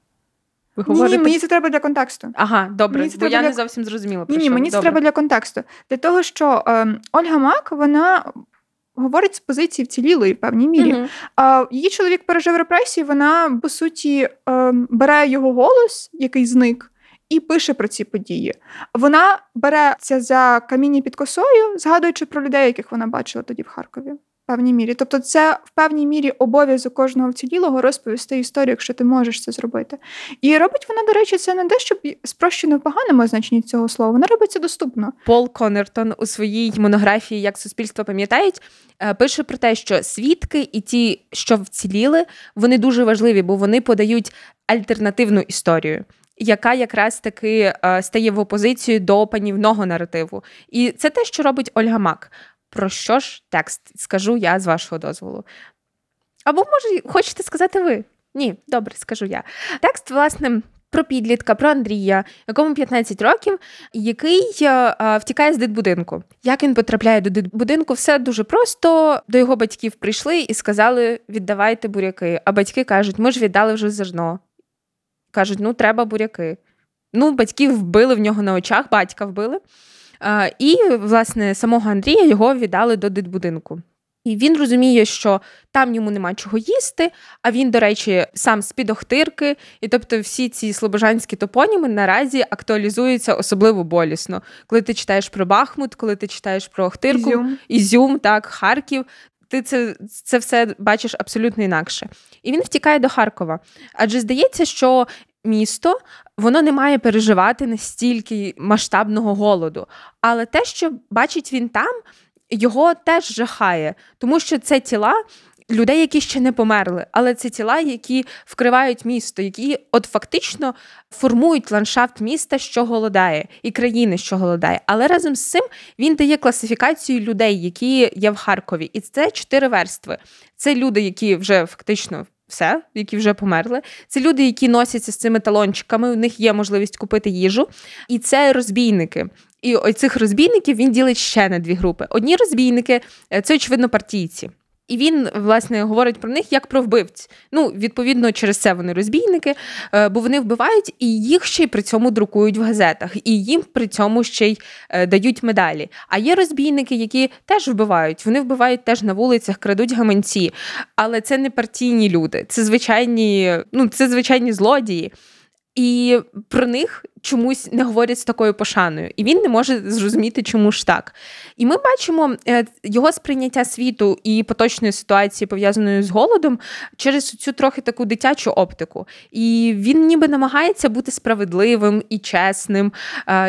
Ви говорите... Ні, мені це треба для контексту. Ага, добре, бо я для... не зовсім зрозуміла. Ні, мені добре. Це треба для контексту. Для того, що е, Ольга Мак, вона... говорить з позиції вцілілої в певній мірі. Mm-hmm. Її чоловік пережив репресії, вона, по суті, бере його голос, який зник, і пише про ці події. Вона береться за каміння під косою, згадуючи про людей, яких вона бачила тоді в Харкові. В певній мірі. Тобто це в певній мірі обов'язок кожного вцілілого розповісти історію, якщо ти можеш це зробити. І робить вона, до речі, це не те, щоб спрощено в поганому значенні цього слова. Вона робить це доступно. Пол Коннертон у своїй монографії «Як суспільство пам'ятають» пише про те, що свідки і ті, що вціліли, вони дуже важливі, бо вони подають альтернативну історію, яка якраз таки стає в опозицію до панівного наративу. І це те, що робить Ольга Мак. Про що ж текст? Скажу я, з вашого дозволу. Або, може, хочете сказати ви? Ні, добре, скажу я. Текст, власне, про підлітка, про Андрія, якому п'ятнадцять років, який а, втікає з дитбудинку. Як він потрапляє до дитбудинку? Все дуже просто. До його батьків прийшли і сказали, віддавайте буряки. А батьки кажуть, ми ж віддали вже зерно. Кажуть, ну, треба буряки. Ну, батьків вбили в нього на очах, батька вбили. І, власне, самого Андрія його віддали до дитбудинку. І він розуміє, що там йому нема чого їсти, а він, до речі, сам з-під Охтирки. І тобто всі ці слобожанські топоніми наразі актуалізуються особливо болісно. Коли ти читаєш про Бахмут, коли ти читаєш про Охтирку, Ізюм, Ізюм так, Харків, ти це, це все бачиш абсолютно інакше. І він втікає до Харкова. Адже здається, що місто, воно не має переживати настільки масштабного голоду. Але те, що бачить він там, його теж жахає, тому що це тіла людей, які ще не померли, але це тіла, які вкривають місто, які от фактично формують ландшафт міста, що голодає, і країни, що голодає. Але разом з цим він дає класифікацію людей, які є в Харкові. І це чотири верстви. Це люди, які вже фактично все, які вже померли. Це люди, які носяться з цими талончиками, у них є можливість купити їжу. І це розбійники. І цих розбійників він ділить ще на дві групи. Одні розбійники – це, очевидно, партійці. І він, власне, говорить про них як про вбивць. Ну, відповідно, через це вони розбійники, бо вони вбивають, і їх ще й при цьому друкують в газетах, і їм при цьому ще й дають медалі. А є розбійники, які теж вбивають. Вони вбивають теж на вулицях, крадуть гаманці. Але це не партійні люди, це звичайні, ну, це звичайні злодії. І про них чомусь не говорять з такою пошаною. І він не може зрозуміти, чому ж так. І ми бачимо його сприйняття світу і поточної ситуації, пов'язаної з голодом, через цю трохи таку дитячу оптику. І він ніби намагається бути справедливим і чесним,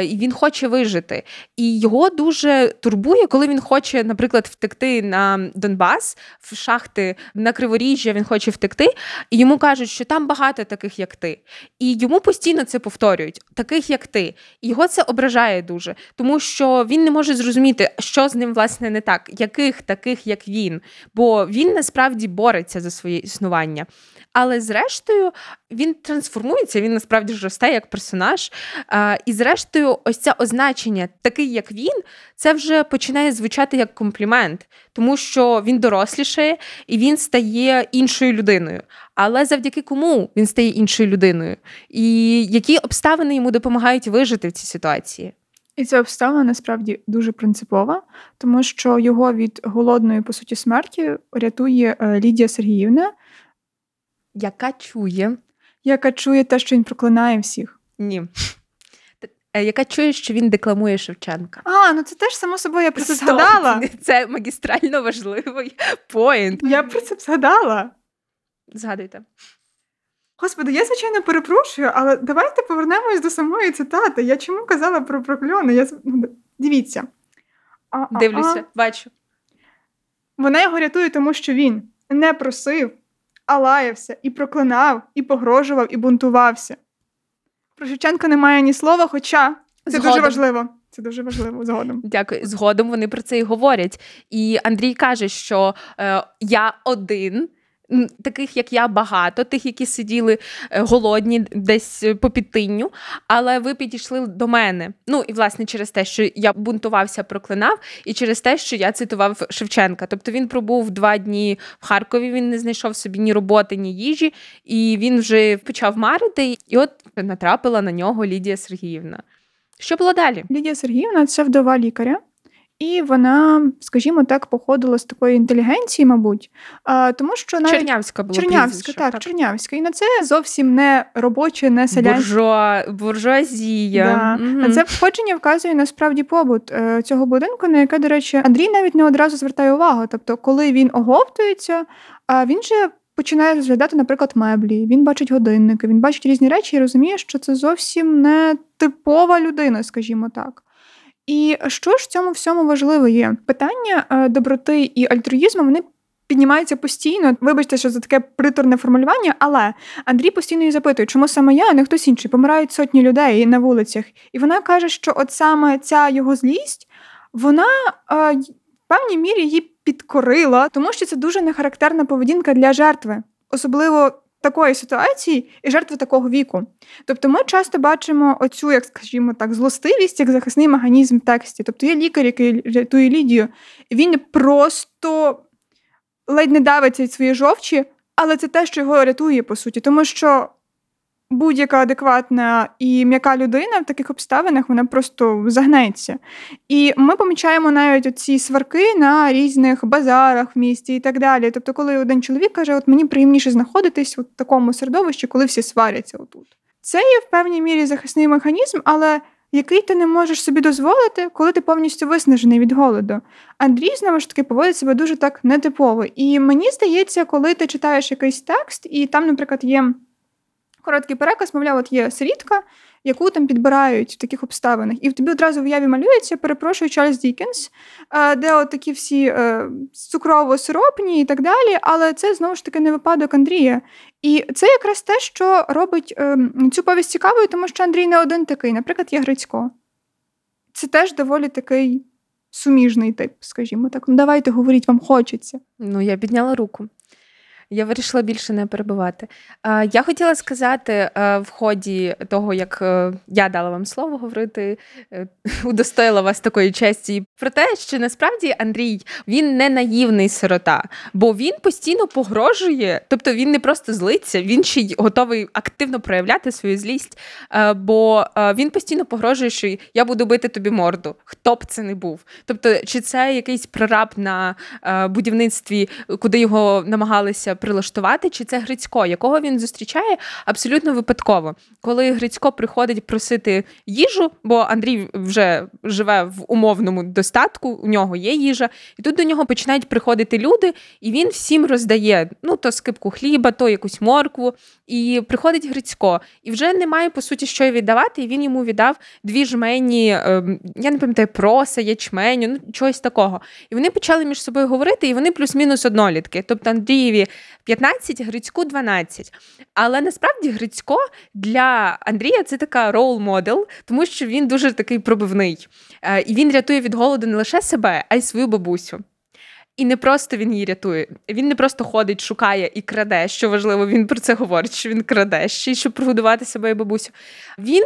і він хоче вижити. І його дуже турбує, коли він хоче, наприклад, втекти на Донбас, в шахти, на Криворіжжя він хоче втекти, і йому кажуть, що там багато таких, як ти. І йому постійно це повторюють. Таких, як ти. Його це ображає дуже, тому що він не може зрозуміти, що з ним, власне, не так. Яких таких, як він. Бо він, насправді, бореться за своє існування. Але, зрештою, він трансформується, він, насправді, росте як персонаж. І, зрештою, ось це означення «такий, як він», це вже починає звучати як комплімент, тому що він дорослішає і він стає іншою людиною. Але завдяки кому він стає іншою людиною? І які обставини йому допомагають вижити в цій ситуації? І ця обставина, насправді, дуже принципова, тому що його від голодної, по суті, смерті рятує Лідія Сергіївна. Яка чує? Яка чує те, що він проклинає всіх. Ні. Яка чує, що він декламує Шевченка. А, ну це теж, само собою, я про це згадала. Це магістрально важливий поінт. Я про це згадала. Згадуйте. Господи, я, звичайно, перепрошую, але давайте повернемось до самої цитати. Я чому казала про прокльони? Я... Дивіться. А-а-а. Дивлюся, бачу. Вона його рятує, тому що він не просив, а лаявся, і проклинав, і погрожував, і бунтувався. Про Шевченка немає ні слова, хоча це згодом. Дуже важливо. Це дуже важливо, згодом. Дякую. Згодом вони про це і говорять. І Андрій каже, що е, я один... Таких, як я, багато, тих, які сиділи голодні десь попід тинню, але ви підійшли до мене. Ну, і, власне, через те, що я бунтувався, проклинав, і через те, що я цитував Шевченка. Тобто він пробув два дні в Харкові, він не знайшов собі ні роботи, ні їжі, і він вже почав марити, і от натрапила на нього Лідія Сергіївна. Що було далі? Лідія Сергіївна – це вдова лікаря. І вона, скажімо так, походила з такої інтелігенції, мабуть, тому що навіть... Чернявська була Чернявська, прізвище. Так, так, Чернявська. І на це зовсім не робоче, не селянське. Буржуа... Буржуазія. Да. Mm-hmm. На це походження вказує, насправді, побут цього будинку, на яке, до речі, Андрій навіть не одразу звертає увагу. Тобто, коли він оговтується, він же починає розглядати, наприклад, меблі, він бачить годинники, він бачить різні речі і розуміє, що це зовсім не типова людина, скажімо так. І що ж в цьому всьому важливо є? Питання доброти і альтруїзму, вони піднімаються постійно. Вибачте, що за таке приторне формулювання, але Андрій постійно її запитує, чому саме я, а не хтось інший? Помирають сотні людей на вулицях. І вона каже, що от саме ця його злість, вона в певній мірі її підкорила, тому що це дуже нехарактерна поведінка для жертви. Особливо такої ситуації і жертви такого віку. Тобто ми часто бачимо оцю, як, скажімо так, злостивість, як захисний механізм в тексті. Тобто є лікар, який рятує Лідію, він просто ледь не давиться від своєї жовчі, але це те, що його рятує, по суті. Тому що будь-яка адекватна і м'яка людина в таких обставинах, вона просто загнеться. І ми помічаємо навіть оці сварки на різних базарах в місті і так далі. Тобто, коли один чоловік каже, от мені приємніше знаходитись в такому середовищі, коли всі сваряться отут. Це є в певній мірі захисний механізм, але який ти не можеш собі дозволити, коли ти повністю виснажений від голоду. Андрій, знову ж таки, поводить себе дуже так нетипово. І мені здається, коли ти читаєш якийсь текст, і там, наприклад, є короткий переказ, мовляв, от є сирітка, яку там підбирають в таких обставинах. І в тобі одразу в уяві малюється, перепрошую, Чарльз Діккенс, де от такі всі цукрово-сиропні і так далі, але це, знову ж таки, не випадок Андрія. І це якраз те, що робить цю повість цікавою, тому що Андрій не один такий. Наприклад, є Грицько. Це теж доволі такий суміжний тип, скажімо так. Ну, давайте, говоріть, вам хочеться. Ну, я підняла руку. Я вирішила більше не перебивати. Я хотіла сказати в ході того, як я дала вам слово говорити, удостоїла вас такої честі, про те, що насправді Андрій, він не наївний сирота, бо він постійно погрожує, тобто він не просто злиться, він ще й готовий активно проявляти свою злість, бо він постійно погрожує, що я буду бити тобі морду, хто б це не був. Тобто, чи це якийсь прораб на будівництві, куди його намагалися прилаштувати, чи це Грицько, якого він зустрічає абсолютно випадково. Коли Грицько приходить просити їжу, бо Андрій вже живе в умовному достатку, у нього є їжа, і тут до нього починають приходити люди, і він всім роздає, ну, то скипку хліба, то якусь моркву, і приходить Грицько, і вже немає, по суті, що віддавати, і він йому віддав дві жмені, я не пам'ятаю, проса, ячменю, ну, чогось такого. І вони почали між собою говорити, і вони плюс-мінус однолітки. Тобто Андрієві п'ятнадцять, Грицьку дванадцять. Але насправді Грицько для Андрія це така рол-модел, тому що він дуже такий пробивний. І він рятує від голоду не лише себе, а й свою бабусю. І не просто він її рятує. Він не просто ходить, шукає і краде, що важливо, він про це говорить, що він краде ще й, щоб прогодувати себе і бабусю. Він,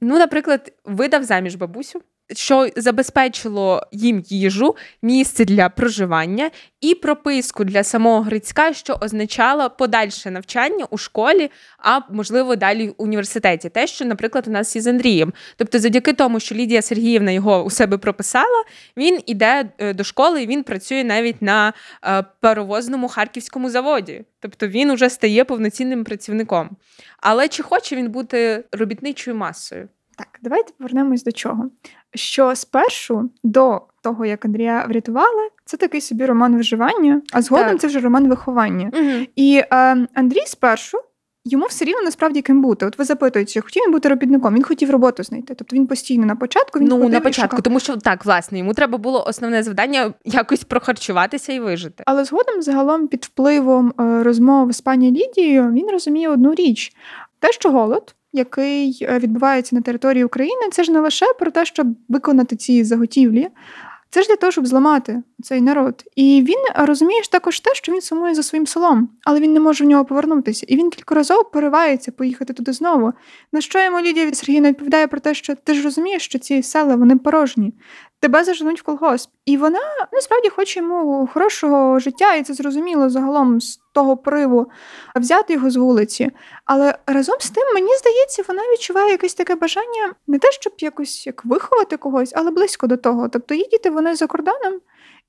ну, наприклад, видав заміж бабусю, що забезпечило їм їжу, місце для проживання і прописку для самого Грицька, що означало подальше навчання у школі, а, можливо, далі в університеті. Те, що, наприклад, у нас із Андрієм. Тобто, завдяки тому, що Лідія Сергіївна його у себе прописала, він іде до школи і він працює навіть на паровозному харківському заводі. Тобто, він уже стає повноцінним працівником. Але чи хоче він бути робітничою масою? Так, давайте повернемось до чого. Що спершу, до того, як Андрія врятували, це такий собі роман виживання, а згодом так. Це вже роман виховання. Угу. І е, Андрій спершу, йому все рівно насправді ким бути. От ви запитуєте, чи хотів він бути робітником, він хотів роботу знайти. Тобто він постійно на початку, він ну, ходив на початку, тому що так, власне, йому треба було основне завдання якось прохарчуватися і вижити. Але згодом, загалом, під впливом е, розмов з пані Лідією, він розуміє одну річ. Те, що голод, який відбувається на території України, це ж не лише про те, щоб виконати ці заготівлі, це ж для того, щоб зламати цей народ. І він розуміє також те, що він сумує за своїм селом, але він не може в нього повернутися. І він кілька разів поривається поїхати туди знову. На що йому Лідія Сергіївна відповідає про те, що ти ж розумієш, що ці села, вони порожні. Тебе заженуть в колгосп. І вона, насправді, хоче йому хорошого життя, і це зрозуміло загалом з того пориву взяти його з вулиці. Але разом з тим, мені здається, вона відчуває якесь таке бажання не те, щоб якось як виховати когось, але близько до того. Тобто її діти, вони за кордоном,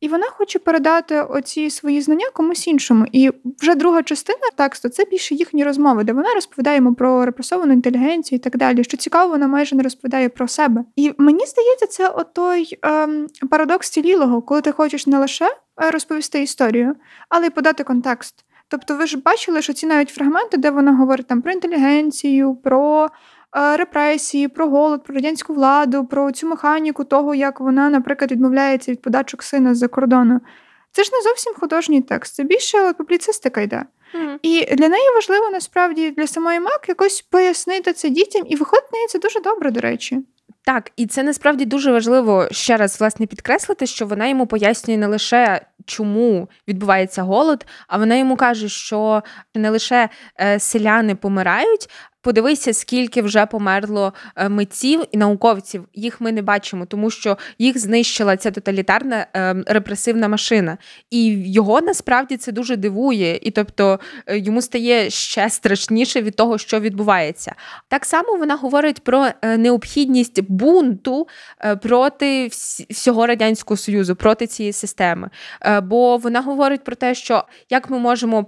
і вона хоче передати оці свої знання комусь іншому. І вже друга частина тексту – це більше їхні розмови, де вона розповідає йому про репресовану інтелігенцію і так далі. Що цікаво, вона майже не розповідає про себе. І мені здається, це отой ем, парадокс цілілого, коли ти хочеш не лише розповісти історію, але й подати контекст. Тобто ви ж бачили, що ці навіть фрагменти, де вона говорить там про інтелігенцію, про репресії, про голод, про радянську владу, про цю механіку того, як вона, наприклад, відмовляється від подачок сина з-за кордону. Це ж не зовсім художній текст, це більше публіцистика йде. Mm-hmm. І для неї важливо, насправді, для самої Мак якось пояснити це дітям, і виходить на неї це дуже добре, до речі. Так, і це насправді дуже важливо ще раз, власне, підкреслити, що вона йому пояснює не лише, чому відбувається голод, а вона йому каже, що не лише селяни помирають, подивися, скільки вже померло митців і науковців. Їх ми не бачимо, тому що їх знищила ця тоталітарна репресивна машина. І його насправді це дуже дивує. І тобто йому стає ще страшніше від того, що відбувається. Так само вона говорить про необхідність бунту проти всього Радянського Союзу, проти цієї системи. Бо вона говорить про те, що як ми можемо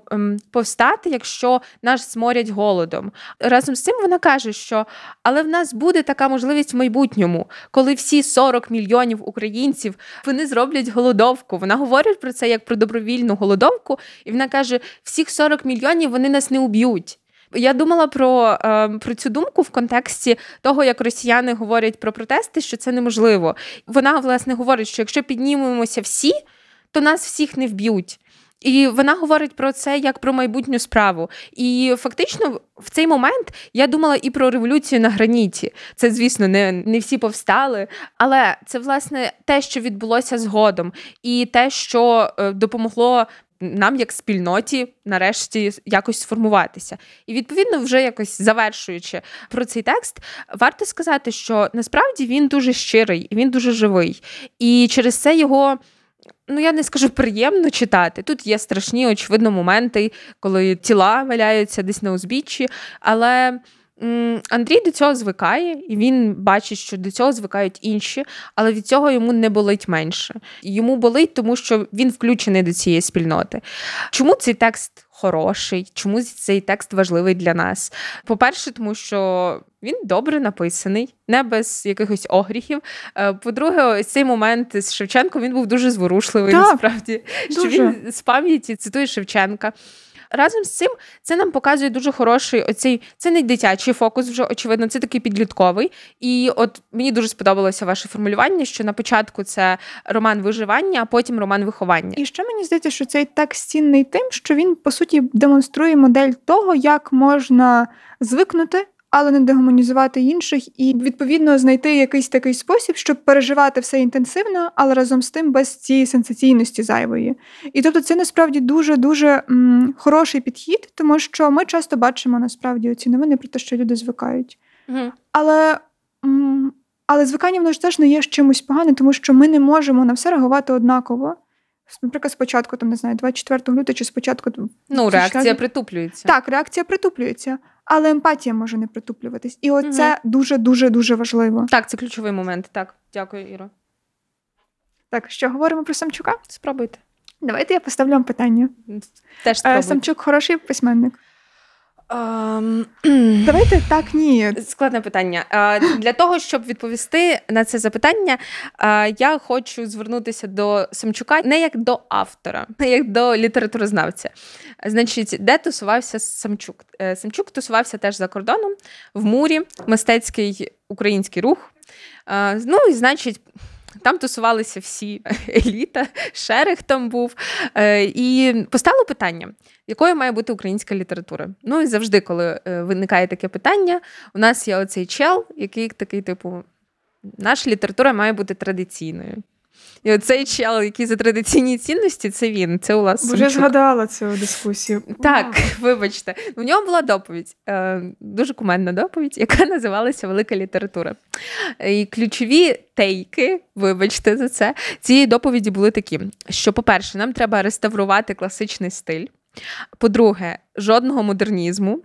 повстати, якщо нас зморять голодом. Разом з цим вона каже, що але в нас буде така можливість в майбутньому, коли всі сорок мільйонів українців, вони зроблять голодовку. Вона говорить про це як про добровільну голодовку, і вона каже, всіх сорок мільйонів вони нас не уб'ють. Я думала про, про цю думку в контексті того, як росіяни говорять про протести, що це неможливо. Вона, власне, говорить, що якщо піднімемося всі, то нас всіх не вб'ють. І вона говорить про це як про майбутню справу. І фактично в цей момент я думала і про революцію на граніті. Це, звісно, не, не всі повстали, але це, власне, те, що відбулося згодом. І те, що допомогло нам як спільноті нарешті якось сформуватися. І, відповідно, вже якось завершуючи про цей текст, варто сказати, що насправді він дуже щирий, і він дуже живий. І через це його... Ну, я не скажу приємно читати. Тут є страшні, очевидно, моменти, коли тіла валяються десь на узбіччі, але Андрій до цього звикає, і він бачить, що до цього звикають інші, але від цього йому не болить менше. Йому болить, тому що він включений до цієї спільноти. Чому цей текст хороший? Чому цей текст важливий для нас? По-перше, тому що він добре написаний, не без якихось огріхів. По-друге, ось цей момент з Шевченком, він був дуже зворушливий, так, насправді. Дуже. Що він з пам'яті цитує Шевченка. Разом з цим це нам показує дуже хороший оцей, це не дитячий фокус вже, очевидно, це такий підлітковий. І от мені дуже сподобалося ваше формулювання, що на початку це роман виживання, а потім роман виховання. І ще мені здається, що цей текст цінний тим, що він, по суті, демонструє модель того, як можна звикнути, але не дегуманізувати інших і, відповідно, знайти якийсь такий спосіб, щоб переживати все інтенсивно, але разом з тим без цієї сенсаційності зайвої. І, тобто, це, насправді, дуже-дуже м- хороший підхід, тому що ми часто бачимо, насправді, оці новини про те, що люди звикають. Mm-hmm. Але, м- але звикання, воно ж теж не є чимось поганим, тому що ми не можемо на все реагувати однаково. Наприклад, спочатку, там, не знаю, двадцять четвертого лютого чи спочатку... Ну, реакція часу... притуплюється. Так, реакція притуплюється. Але емпатія може не притуплюватись. І оце угу. дуже-дуже-дуже важливо. Так, це ключовий момент. Так, дякую, Іро. Так, що говоримо про Самчука? Спробуйте. Давайте я поставлю вам питання. Теж спробуйте. Самчук хороший письменник? Um... Давайте так, ні. Складне питання. Для того, щоб відповісти на це запитання, я хочу звернутися до Самчука не як до автора, а як до літературознавця. Значить, де тусувався Самчук? Самчук тусувався теж за кордоном, в Мурі, мистецький український рух. Ну, і, значить... Там тусувалися всі еліта, Шерех там був. І постало питання, якою має бути українська література. Ну і завжди, коли виникає таке питання, у нас є оцей чел, який такий, типу, наша література має бути традиційною. І оцей чел, який за традиційні цінності, це він, це Улас Самчук. Вже згадала цю дискусію. Так, вибачте. В ньому була доповідь, дуже кумедна доповідь, яка називалася «Велика література». І ключові тейки, вибачте за це, цієї доповіді були такі, що, по-перше, нам треба реставрувати класичний стиль. По-друге, жодного модернізму.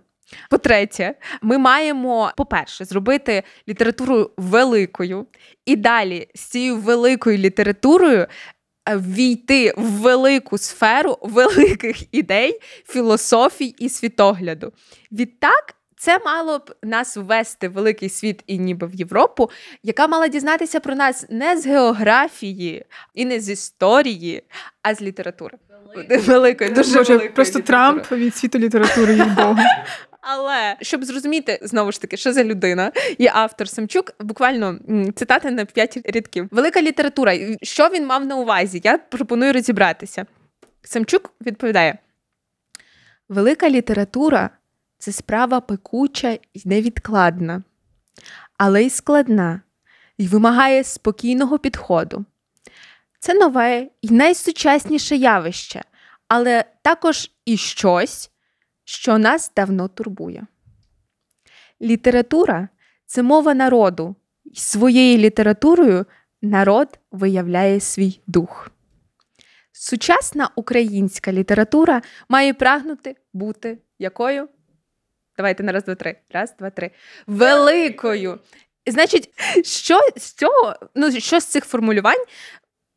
По-третє, ми маємо, по-перше, зробити літературу великою і далі з цією великою літературою ввійти в велику сферу великих ідей, філософій і світогляду. Відтак, це мало б нас ввести в великий світ і ніби в Європу, яка мала дізнатися про нас не з географії і не з історії, а з літератури. Великої, великої дуже Боже, великої. Просто літератури. Трамп від світу літератури, їй Богу. Але, щоб зрозуміти, знову ж таки, що за людина і автор Самчук, буквально цитата на п'ять рядків. Велика література. Що він мав на увазі? Я пропоную розібратися. Самчук відповідає. Велика література – це справа пекуча і невідкладна, але й складна, і вимагає спокійного підходу. Це нове і найсучасніше явище, але також і щось, що нас давно турбує. Література – це мова народу. І своєю літературою народ виявляє свій дух. Сучасна українська література має прагнути бути якою? Давайте на раз, два, три. Раз, два, три. Великою. Значить, що з цього, ну, що з цих формулювань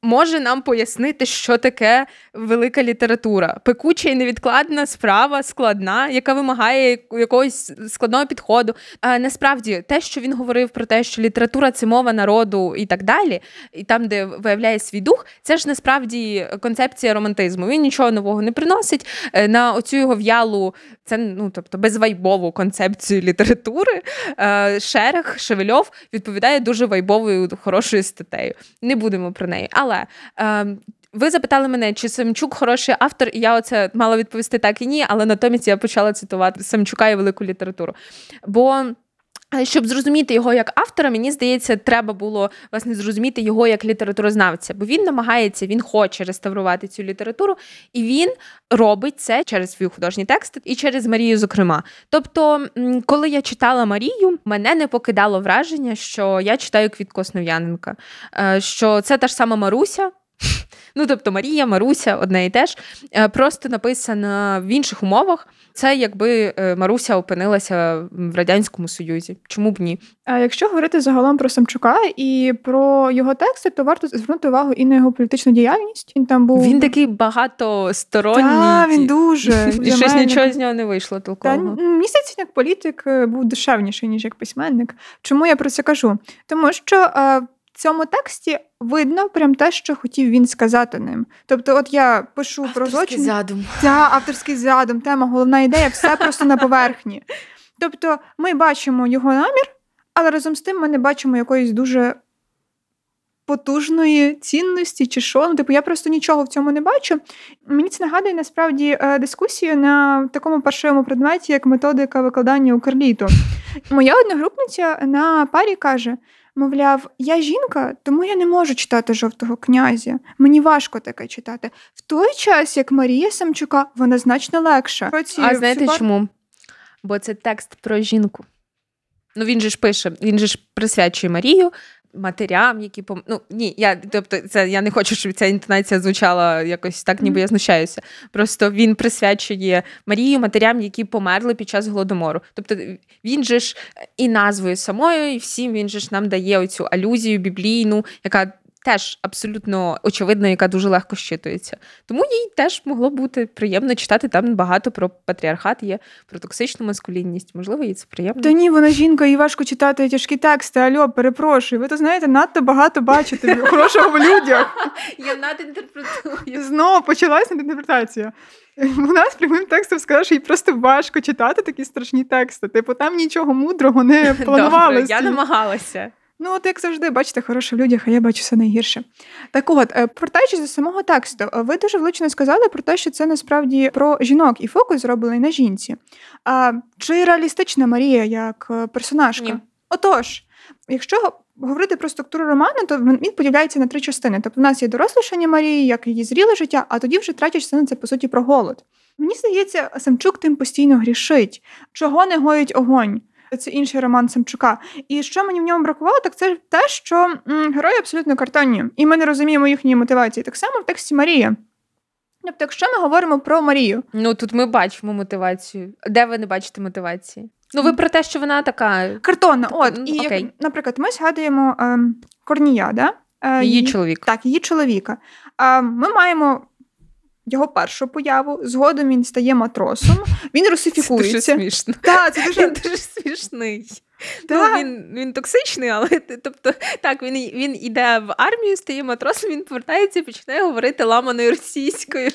може нам пояснити, що таке велика література? Пекуча і невідкладна справа, складна, яка вимагає якогось складного підходу. А насправді, те, що він говорив про те, що література – це мова народу і так далі, і там, де виявляє свій дух, це ж насправді концепція романтизму. Він нічого нового не приносить. На оцю його в'ялу, це, ну, тобто, безвайбову концепцію літератури Шерех Шевельов відповідає дуже вайбовою, хорошою статтею. Не будемо про неї. Але ви запитали мене, чи Самчук хороший автор, і я оце мала відповісти так і ні, але натомість я почала цитувати Самчука і велику літературу. Бо, щоб зрозуміти його як автора, мені здається, треба було, власне, зрозуміти його як літературознавця. Бо він намагається, він хоче реставрувати цю літературу, і він робить це через свої художні тексти і через Марію, зокрема. Тобто, коли я читала Марію, мене не покидало враження, що я читаю Квітку Основ'яненка, що це та ж сама Маруся. Ну, тобто Марія, Маруся, одне і те ж, просто написано в інших умовах. Це якби Маруся опинилася в Радянському Союзі. Чому б ні? А якщо говорити загалом про Самчука і про його тексти, то варто звернути увагу і на його політичну діяльність. Він там був... Він такий багатосторонній. Так, він дуже. І щось нічого з нього не вийшло толкового. Місяць як політик був душевніший, ніж як письменник. Чому я про це кажу? Тому що... в цьому тексті видно прям те, що хотів він сказати ним. Тобто, от я пишу авторський про злочин. Авторський задум. Так, авторський задум, тема, головна ідея, все просто на поверхні. Тобто, ми бачимо його намір, але разом з тим ми не бачимо якоїсь дуже потужної цінності чи що. Ну, типу, я просто нічого в цьому не бачу. Мені це нагадує, насправді, дискусію на такому паршивому предметі, як методика викладання укрліту. Моя одногрупниця на парі каже... мовляв, я жінка, тому я не можу читати «Жовтого князя». Мені важко таке читати. В той час, як Марія Самчука, вона значно легша. Оці, а знаєте пар... чому? Бо це текст про жінку. Ну, він же ж пише, він же ж присвячує Марію, матерям, які... Пом... Ну, ні, я, тобто, це, я не хочу, щоб ця інтонація звучала якось так, ніби mm-hmm. я знущаюся. Просто він присвячує Марію матерям, які померли під час Голодомору. Тобто, він же ж і назвою самою, і всім він же ж нам дає оцю алюзію біблійну, яка теж абсолютно очевидна, яка дуже легко щитується. Тому їй теж могло бути приємно читати, там багато про патріархат є, про токсичну маскулінність. Можливо, їй це приємно. Та ні, вона жінка, їй важко читати тяжкі тексти. Альо, перепрошую. Ви то знаєте, надто багато бачите хорошого в людях. Я надінтерпретую. Знову почалась надінтерпретація. Вона з прямим текстом сказала, що їй просто важко читати такі страшні тексти. Типу, там нічого мудрого не планувалося. Добре, я намагалася. Ну, от як завжди, бачите, хороше в людях, а я бачу все найгірше. Так от, повертаючись до самого тексту, ви дуже влучно сказали про те, що це насправді про жінок і фокус зроблений на жінці. А чи реалістична Марія як персонажка? Ні. Отож, якщо говорити про структуру роману, то він поділяється на три частини. Тобто в нас є дорослішання Марії, як її зріле життя, а тоді вже третя частина – це, по суті, про голод. Мені здається, Самчук тим постійно грішить. Чого не гоїть огонь? Це інший роман Самчука. І що мені в ньому бракувало, так це те, що герої абсолютно картонні. І ми не розуміємо їхньої мотивації. Так само в тексті Марія. Тобто, якщо ми говоримо про Марію. Ну, тут ми бачимо мотивацію. Де ви не бачите мотивації? Ну, ви про те, що вона така... картонна, так, от. І, як, наприклад, ми згадуємо е, Корнія, да? Е, її, її чоловік. Так, її чоловіка. Е, ми маємо... його першу появу, згодом він стає матросом, він русифікується. Це дуже смішно. Так, це дуже... Він дуже смішний. Да. Ну, він, він токсичний, але тобто, так, він, він йде в армію, стає матросом, він повертається і починає говорити ламаною російською.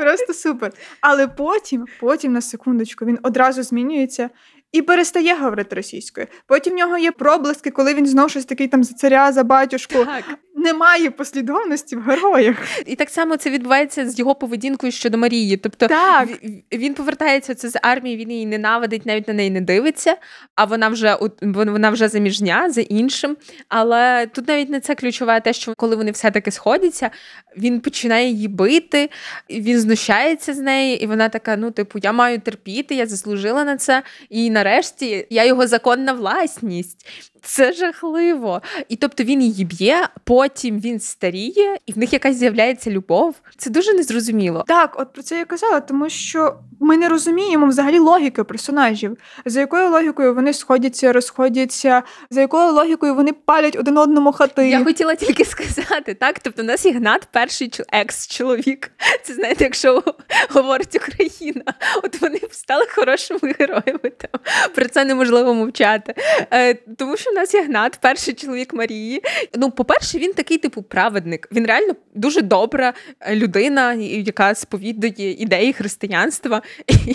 Просто супер. Але потім, потім, на секундочку, він одразу змінюється і перестає говорити російською. Потім в нього є проблиски, коли він знов щось такий там за царя, за батюшку. Так. немає послідовності в героях. І так само це відбувається з його поведінкою щодо Марії. Тобто так. він повертається це з армії, він її ненавидить, навіть на неї не дивиться, а вона вже, вона вже заміжня за іншим. Але тут навіть не це ключове, те, що коли вони все-таки сходяться, він починає її бити, він знущається з неї, і вона така, ну, типу, я маю терпіти, я заслужила на це, і нарешті я його законна власність. Це жахливо. І тобто він її б'є, потім він старіє, і в них якась з'являється любов. Це дуже незрозуміло. Так, от про це я казала, тому що ми не розуміємо взагалі логіки персонажів. За якою логікою вони сходяться, розходяться, за якою логікою вони палять один одному хати. Я хотіла тільки сказати, так? Тобто у нас Ігнат перший екс-чоловік. Це, знаєте, якщо говорить Україна. От вони стали хорошими героями. Там. Про це неможливо мовчати. Е, тому що у нас Ігнат, перший чоловік Марії. Ну, по-перше, він такий, типу, праведник. Він реально дуже добра людина, яка сповідує ідеї християнства. І,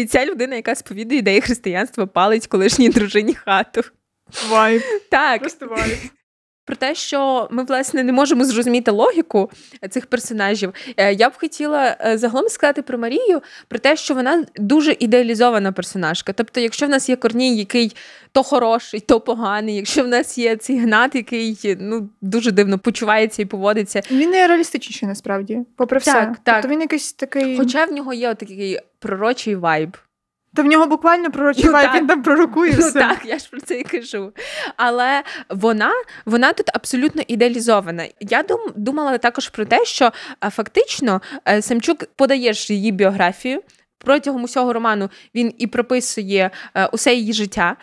і ця людина, яка сповідує ідеї християнства, палить колишній дружині хату. Вайб. Так. Просто вайб. Про те, що ми, власне, не можемо зрозуміти логіку цих персонажів. Я б хотіла загалом сказати про Марію, про те, що вона дуже ідеалізована персонажка. Тобто, якщо в нас є Корній, який то хороший, то поганий, якщо в нас є цей Гнат, який, ну, дуже дивно почувається і поводиться. Він не реалістичніший, насправді, попри все. Так, так. Тобто він якийсь такий... Хоча в нього є отакий пророчий вайб. Та в нього буквально пророчуває, ну, він там пророкує ну, все. Ну так, я ж про це і кажу. Але вона, вона тут абсолютно ідеалізована. Я дум, думала також про те, що фактично Самчук подає ж її біографію. Протягом усього роману він і прописує усе її життя.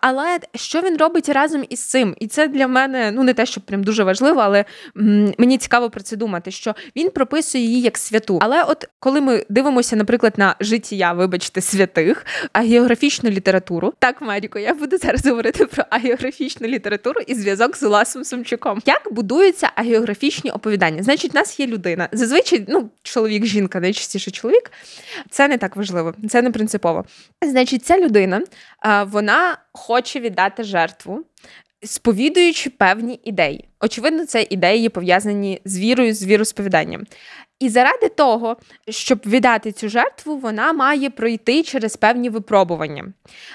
Але що він робить разом із цим? І це для мене, ну не те, що прям дуже важливо, але мені цікаво про це думати, що він прописує її як святу. Але от коли ми дивимося, наприклад, на життя, вибачте, святих, агіографічну літературу. Так, Маріко, я буду зараз говорити про агіографічну літературу і зв'язок з Уласом Самчуком. Як будуються агіографічні оповідання? Значить, в нас є людина. Зазвичай, ну, чоловік, жінка, найчастіше чоловік. Це не так важливо, це не принципово. Значить, ця людина, вона хоче віддати жертву, сповідуючи певні ідеї. Очевидно, це ідеї, пов'язані з вірою, з віросповіданням. І заради того, щоб віддати цю жертву, вона має пройти через певні випробування.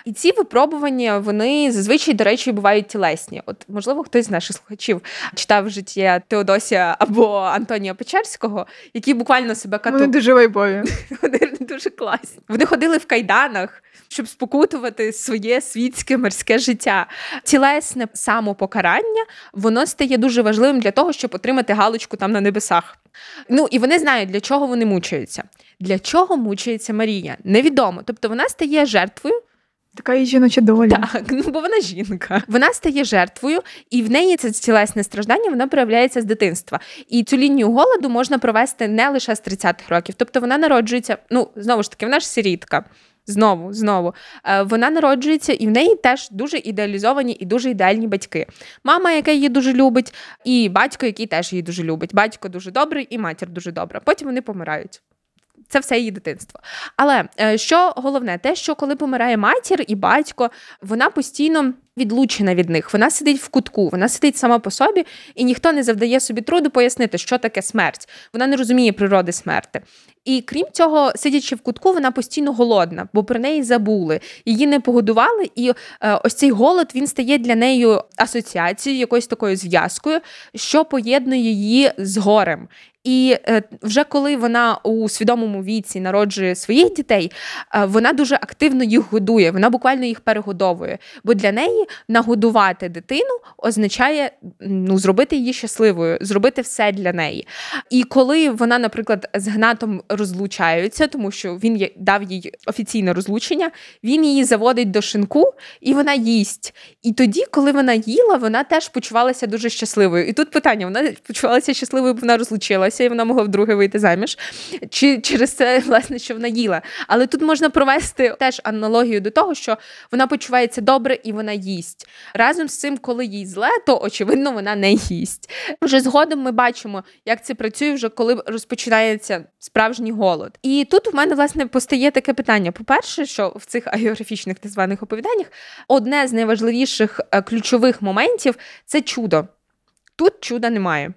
І ці випробування, вони зазвичай, до речі, бувають тілесні. От, можливо, хтось з наших слухачів читав життя Теодосія або Антонія Печерського, які буквально себе катували. Вони дуже вайбові. Вони дуже класні. Вони ходили в кайданах, щоб спокутувати своє світське морське життя. Тілесне самопокарання, воно стає дуже важливим для того, щоб отримати галочку там на небесах. Ну, і вони знають, для чого вони мучаються. Для чого мучається Марія? Невідомо. Тобто вона стає жертвою. Така її жіноча доля. Так, ну, бо вона жінка. Вона стає жертвою, і в неї це тілесне страждання, воно проявляється з дитинства. І цю лінію голоду можна провести не лише з тридцятих років. Тобто вона народжується, ну, знову ж таки, вона ж сирітка. Знову, знову. Вона народжується, і в неї теж дуже ідеалізовані і дуже ідеальні батьки. Мама, яка її дуже любить, і батько, який теж її дуже любить. Батько дуже добрий, і матір дуже добра. Потім вони помирають. Це все її дитинство. Але що головне? Те, що коли помирає матір і батько, вона постійно відлучена від них. Вона сидить в кутку, вона сидить сама по собі, і ніхто не завдає собі труду пояснити, що таке смерть. Вона не розуміє природи смерти. І крім цього, сидячи в кутку, вона постійно голодна, бо про неї забули. Її не погодували, і ось цей голод, він стає для неї асоціацією, якоюсь такою зв'язкою, що поєднує її з горем. І вже коли вона у свідомому віці народжує своїх дітей, вона дуже активно їх годує, вона буквально їх перегодовує. Бо для неї нагодувати дитину означає, ну, зробити її щасливою, зробити все для неї. І коли вона, наприклад, з Гнатом розлучаються, тому що він дав їй офіційне розлучення, він її заводить до шинку, і вона їсть. І тоді, коли вона їла, вона теж почувалася дуже щасливою. І тут питання, вона почувалася щасливою, бо вона розлучилася, і вона могла вдруге вийти заміж, чи через це, власне, що вона їла. Але тут можна провести теж аналогію до того, що вона почувається добре і вона їсть. Разом з цим, коли їй зле, то, очевидно, вона не їсть. Вже згодом ми бачимо, як це працює вже, коли розпочинається справжній голод. І тут у мене, власне, постає таке питання. По-перше, що в цих агіографічних так званих оповіданнях одне з найважливіших ключових моментів – це чудо. Тут чуда немає.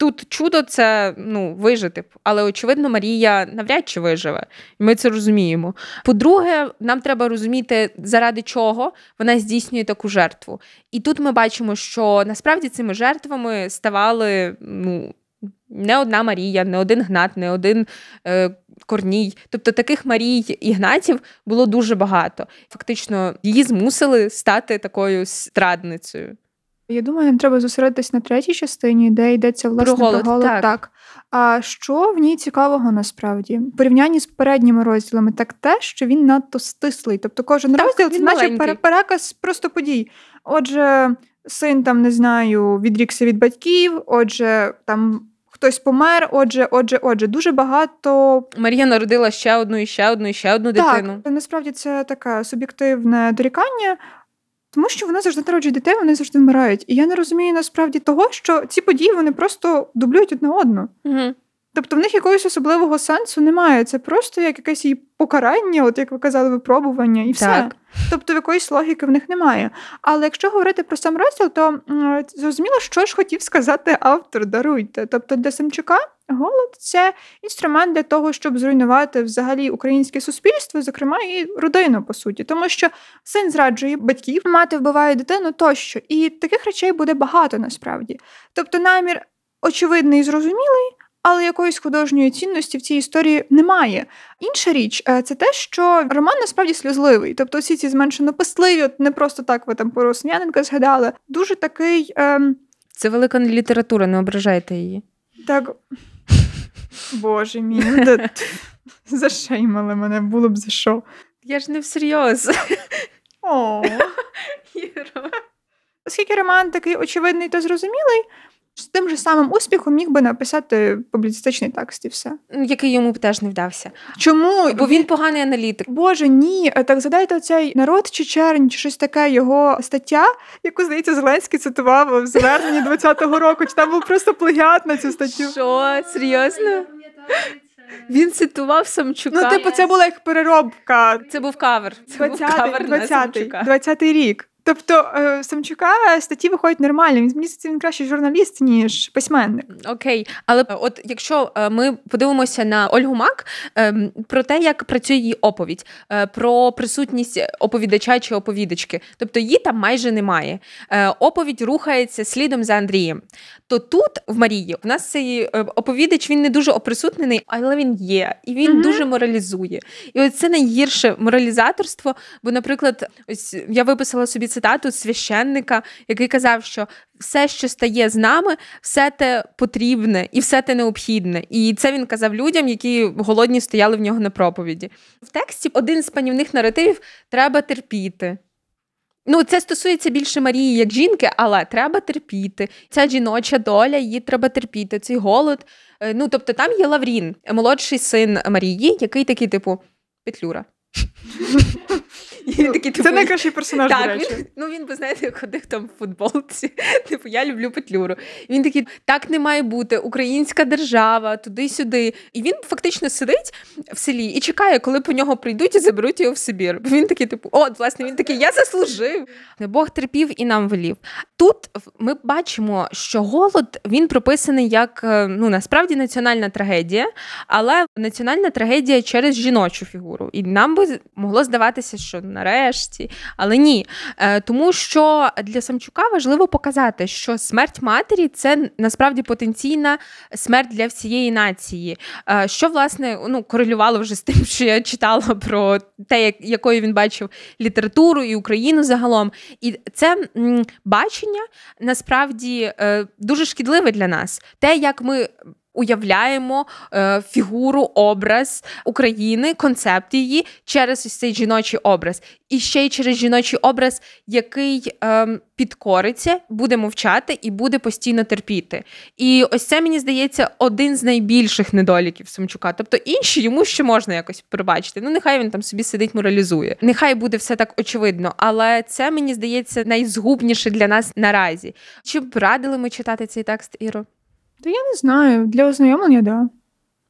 Тут чудо – це, ну, вижити. Але, очевидно, Марія навряд чи виживе. Ми це розуміємо. По-друге, нам треба розуміти, заради чого вона здійснює таку жертву. І тут ми бачимо, що насправді цими жертвами ставали, ну, не одна Марія, не один Гнат, не один е, Корній. Тобто таких Марій і Гнатів було дуже багато. Фактично, її змусили стати такою страдницею. Я думаю, нам треба зосередитись на третій частині, де йдеться, власне, про голод. Про голод. Так. Так. А що в ній цікавого насправді? В порівнянні з попередніми розділами, так те, що він надто стислий. Тобто кожен так, розділ – це наче переказ просто подій. Отже, син, там, не знаю, відрікся від батьків, отже, там... Хтось помер, отже, отже, отже. Дуже багато... Марія народила ще одну, і ще одну, і ще одну дитину. Так, насправді це таке суб'єктивне дорікання, тому що вони завжди народжують дітей, вони завжди вмирають. І я не розумію насправді того, що ці події, вони просто дублюють одне одну. Угу. Тобто в них якогось особливого сенсу немає. Це просто як якесь її покарання, от як ви казали, випробування, і все. Так. Тобто якоїсь логіки в них немає. Але якщо говорити про сам розділ, то зрозуміло, що ж хотів сказати автор, даруйте. Тобто для Самчука голод – це інструмент для того, щоб зруйнувати взагалі українське суспільство, зокрема і родину, по суті. Тому що син зраджує батьків, мати вбиває дитину тощо. І таких речей буде багато насправді. Тобто намір очевидний і зрозумілий, але якоїсь художньої цінності в цій історії немає. Інша річ – це те, що роман насправді сльозливий. Тобто всі ці зменшено-писливі, не просто так ви там про Росняненка згадали. Дуже такий... Ем... Це велика література, не ображайте її. Так, боже мій, зашеймали мене, було б за що. Я ж не всерйоз. О, Іра. Оскільки роман такий очевидний та зрозумілий, з тим же самим успіхом міг би написати публіцистичний текст і все. Який йому б теж не вдався. Чому? Бо він поганий аналітик. Боже, ні. Так згадайте оцей «Народ чи чернь» чи щось таке, його стаття, яку, здається, Зеленський цитував в зверненні двадцятого року. Чи там був просто плагіат на цю статтю? Що? Серйозно? Він цитував Самчука. Ну, типу, це була як переробка. Це був кавер. Це був кавер на Самчука. двадцятий рік. Тобто Самчука статті виходять нормально. Він, мені здається, він краще журналіст, ніж письменник. Окей, але от якщо ми подивимося на Ольгу Мак, про те, як працює її оповідь, про присутність оповідача чи оповідачки, тобто її там майже немає. Оповідь рухається слідом за Андрієм. То тут, в Марії, у нас цей оповідач, він не дуже оприсутнений, але він є, і він mm-hmm. дуже моралізує. І от це найгірше моралізаторство, бо, наприклад, ось я виписала собі це цитату священника, який казав, що все, що стає з нами, все те потрібне і все те необхідне. І це він казав людям, які голодні стояли в нього на проповіді. В тексті один з панівних наративів «треба терпіти». Ну, це стосується більше Марії як жінки, але треба терпіти. Ця жіноча доля, її треба терпіти. Цей голод. Ну, тобто там є Лаврін, молодший син Марії, який такий, типу, петлюра. Ну, такий, це типу, найкращий персонаж, так, до речі. Він, ну, він, ви знаєте, ходив там в футболці. Типу, я люблю петлюру. І він такий, так не має бути, українська держава, туди-сюди. І він фактично сидить в селі і чекає, коли по нього прийдуть і заберуть його в Сибір. Бо він такий, типу, от, власне, він такий, я заслужив. Бог терпів і нам велів. Тут ми бачимо, що голод, він прописаний як, ну, насправді, національна трагедія, але національна трагедія через жіночу фігуру. І нам би могло здаватися, що нарешті, але ні. Тому що для Самчука важливо показати, що смерть матері – це насправді потенційна смерть для всієї нації. Що, власне, ну, корелювало вже з тим, що я читала про те, якою він бачив літературу і Україну загалом. І це бачення, насправді, дуже шкідливе для нас. Те, як ми уявляємо е, фігуру, образ України, концепт її через ось цей жіночий образ. І ще й через жіночий образ, який е, підкориться, буде мовчати і буде постійно терпіти. І ось це, мені здається, один з найбільших недоліків Самчука. Тобто інші йому ще можна якось пробачити. Ну, нехай він там собі сидить, моралізує. Нехай буде все так очевидно, але це, мені здається, найзгубніше для нас наразі. Чи б радили ми читати цей текст, Іро? Та я не знаю. Для ознайомлення, да.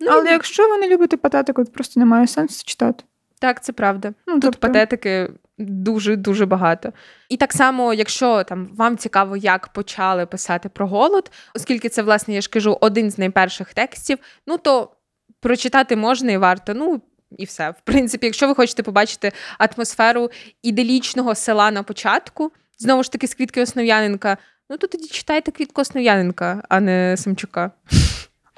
Ну, але якщо ви не любите патетику, то просто немає сенсу читати. Так, це правда. Ну, тут тобто... патетики дуже-дуже багато. І так само, якщо там вам цікаво, як почали писати про голод, оскільки це, власне, я ж кажу, один з найперших текстів, ну, то прочитати можна і варто, ну, і все. В принципі, якщо ви хочете побачити атмосферу іделічного села на початку, знову ж таки, з Квітки Основ'яненка, ну, то тоді читайте Квітку Основ'яненка, а не Самчука.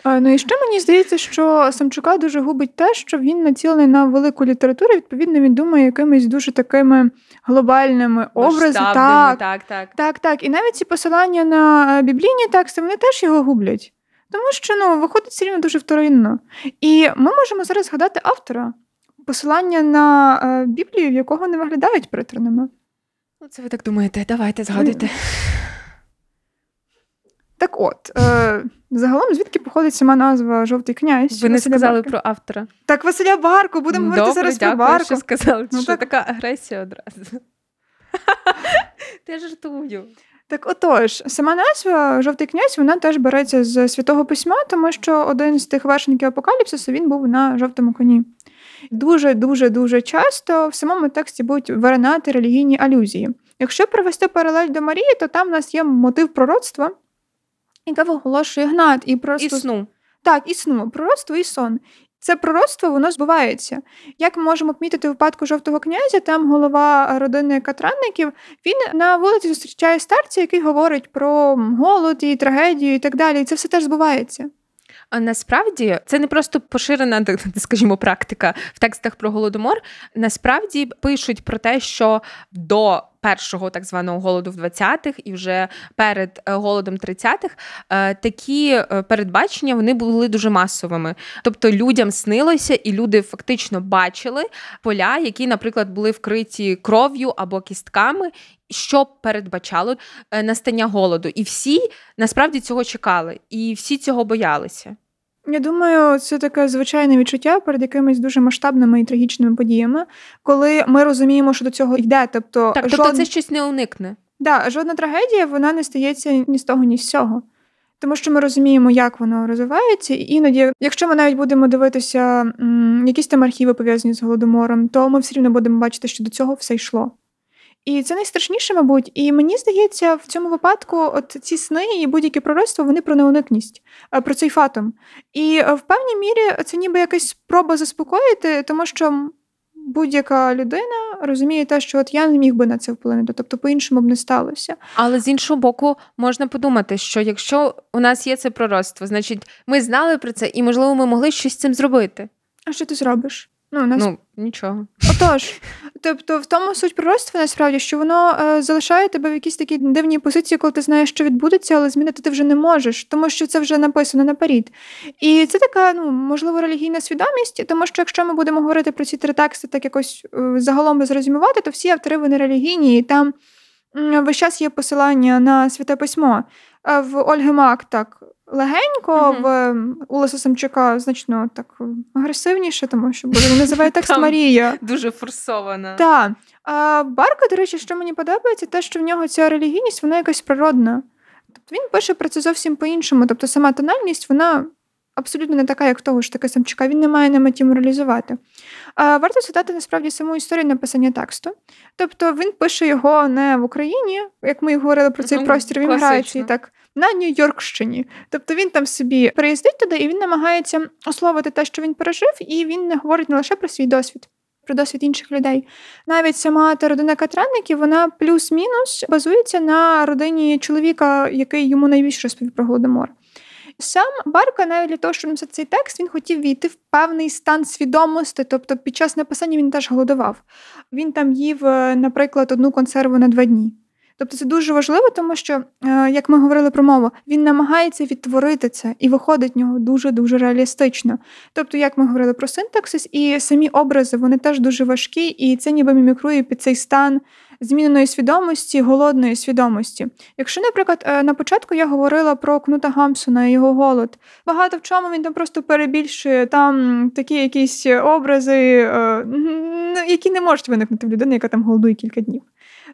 А, ну і ще мені здається, що Самчука дуже губить те, що він націлений на велику літературу, відповідно, він думає якимись дуже такими глобальними образами. Так, так, так. Так, так. І навіть ці посилання на біблійні тексти, вони теж його гублять. Тому що, ну, виходить все рівно дуже вторинно. І ми можемо зараз згадати автора, посилання на Біблію, в якого не виглядають приторними. Ну, це ви так думаєте. Давайте, згадуйте. Так от, е, загалом, звідки походить сама назва «Жовтий князь»? Ви не Василя сказали Барка. Про автора. Так, Василя Барку, будемо Добре, говорити зараз дякую, про Барку. Добре, дякую, що сказали, ну, що так. Така агресія одразу. Ти жартую. Так отож, сама назва «Жовтий князь», вона теж береться з Святого Письма, тому що один з тих вершників Апокаліпсису, він був на жовтому коні. Дуже-дуже-дуже часто в самому тексті будуть виринати релігійні алюзії. Якщо привести паралель до Марії, то там в нас є мотив пророцтва, яке виголошує Гнат. І, просто... і сну. Так, і сну. Пророцтво і сон. Це пророцтво, воно збувається. Як ми можемо помітити в випадку «Жовтого князя», там голова родини Катранників, він на вулиці зустрічає старця, який говорить про голод і трагедію і так далі. І це все теж збувається. А насправді, це не просто поширена, скажімо, практика в текстах про Голодомор. Насправді пишуть про те, що до першого так званого голоду в двадцятих і вже перед голодом тридцятих такі передбачення, вони були дуже масовими. Тобто людям снилося і люди фактично бачили поля, які, наприклад, були вкриті кров'ю або кістками, що передбачало настання голоду. І всі насправді цього чекали, і всі цього боялися. Я думаю, це таке звичайне відчуття перед якимись дуже масштабними і трагічними подіями, коли ми розуміємо, що до цього йде. Тобто, так, жод... тобто це щось не уникне. Да, жодна трагедія, вона не стається ні з того, ні з цього. Тому що ми розуміємо, як воно розвивається. І іноді, якщо ми навіть будемо дивитися м, якісь там архіви, пов'язані з Голодомором, то ми все рівно будемо бачити, що до цього все йшло. І це найстрашніше, мабуть. І мені здається, в цьому випадку от ці сни і будь-які пророцтва, вони про неуникність, про цей фатум. І в певній мірі це ніби якась спроба заспокоїти, тому що будь-яка людина розуміє те, що от я не міг би на це вплинути, тобто по-іншому б не сталося. Але з іншого боку, можна подумати, що якщо у нас є це пророцтво, значить ми знали про це і, можливо, ми могли щось з цим зробити. А що ти зробиш? Ну, нас... ну, нічого. Отож, тобто в тому суть пророцтва, насправді, що воно е, залишає тебе в якійсь такій дивній позиції, коли ти знаєш, що відбудеться, але змінити ти вже не можеш, тому що це вже написано наперед. І це така, ну, можливо, релігійна свідомість, тому що якщо ми будемо говорити про ці три тексти так якось е, загалом безрозумівати, то всі автори, вони релігійні, і там е, весь час є посилання на Святе Письмо. Е, в Ольги Мак так... легенько, mm-hmm. в Уласа Самчука значно так агресивніше, тому що він називає текст Марія. Дуже форсована. Так. А Барка, до речі, що мені подобається, те, що в нього ця релігійність, вона якась природна. Тобто він пише про це зовсім по-іншому. Тобто сама тональність, вона абсолютно не така, як того ж таки Самчука. Він не має на меті моралізувати. А варто згадати, насправді, саму історію написання тексту. Тобто він пише його не в Україні, як ми говорили про цей mm-hmm. простір в імміграції, так, на Нью-Йоркщині. Тобто він там собі приїздить туди, і він намагається ословити те, що він пережив, і він не говорить не лише про свій досвід, про досвід інших людей. Навіть сама та родина Катранників, вона плюс-мінус базується на родині чоловіка, який йому найбільше розповів про Голодомор. Сам Барка, навіть для того, щоб написати цей текст, він хотів війти в певний стан свідомості, тобто під час написання він теж голодував. Він там їв, наприклад, одну консерву на два дні. Тобто це дуже важливо, тому що, як ми говорили про мову, він намагається відтворити це, і виходить в нього дуже-дуже реалістично. Тобто, як ми говорили про синтаксис, і самі образи, вони теж дуже важкі, і це ніби мімікрує під цей стан зміненої свідомості, голодної свідомості. Якщо, наприклад, на початку я говорила про Кнута Хамсона і його голод, багато в чому він там просто перебільшує там такі якісь образи, які не можуть виникнути в людини, яка там голодує кілька днів.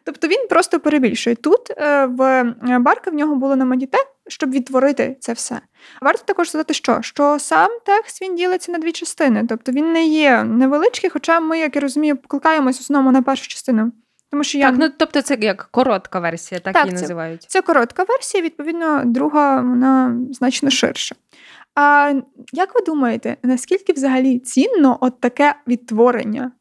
Тобто він просто перебільшує. Тут в Барка в нього було на меті те, щоб відтворити це все. Варто також сказати, що? Що сам текст, він ділиться на дві частини. Тобто він не є невеличкий, хоча ми, як я розумію, покликаємось основно на першу частину. Тому що я... Так, ну, тобто це як коротка версія, так, так її це, називають. Це коротка версія, відповідно, друга, вона значно ширша. А як ви думаєте, наскільки взагалі цінно от таке відтворення?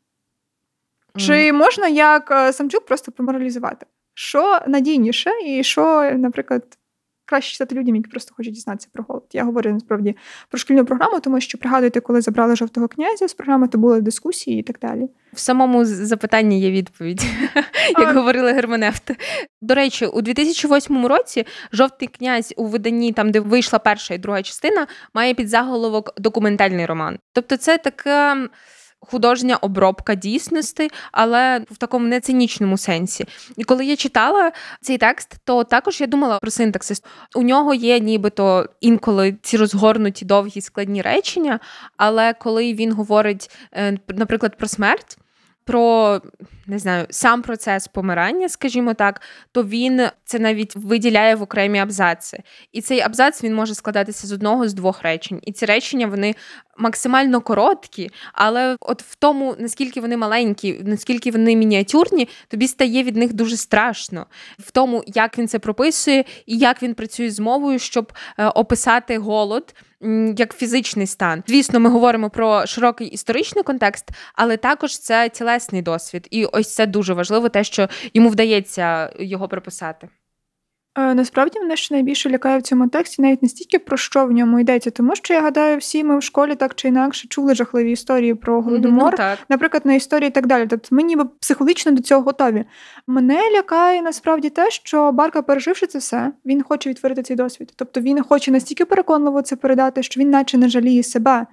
Mm. Чи можна, як Самчук, просто поморалізувати? Що надійніше і що, наприклад, краще читати людям, які просто хочуть дізнатися про голод? Я говорю, насправді, про шкільну програму, тому що, пригадуєте, коли забрали «Жовтого князя» з програми, то були дискусії і так далі. В самому запитанні є відповідь, як говорили герменевти. До речі, у дві тисячі восьмому році «Жовтий князь» у виданні, там, де вийшла перша і друга частина, має під заголовок «Документальний роман». Тобто це така... художня обробка дійсності, але в такому нецинічному сенсі. І коли я читала цей текст, то також я думала про синтаксис. У нього є нібито інколи ці розгорнуті довгі складні речення, але коли він говорить, наприклад, про смерть, про, не знаю, сам процес помирання, скажімо так, то він це навіть виділяє в окремі абзаци. І цей абзац, він може складатися з одного, з двох речень. І ці речення, вони максимально короткі, але от в тому, наскільки вони маленькі, наскільки вони мініатюрні, тобі стає від них дуже страшно. В тому, як він це прописує і як він працює з мовою, щоб описати голод як фізичний стан. Звісно, ми говоримо про широкий історичний контекст, але також це тілесний досвід. І ось це дуже важливо, те, що йому вдається його прописати. Насправді, мене ще найбільше лякає в цьому тексті навіть не стільки про що в ньому йдеться, тому що, я гадаю, всі ми в школі так чи інакше чули жахливі історії про Голодомор, ну, наприклад, на історії і так далі. Тобто ми ніби психологічно до цього готові. Мене лякає насправді те, що Барка, переживши це все, він хоче відтворити цей досвід. Тобто він хоче настільки переконливо це передати, що він наче не жаліє себе.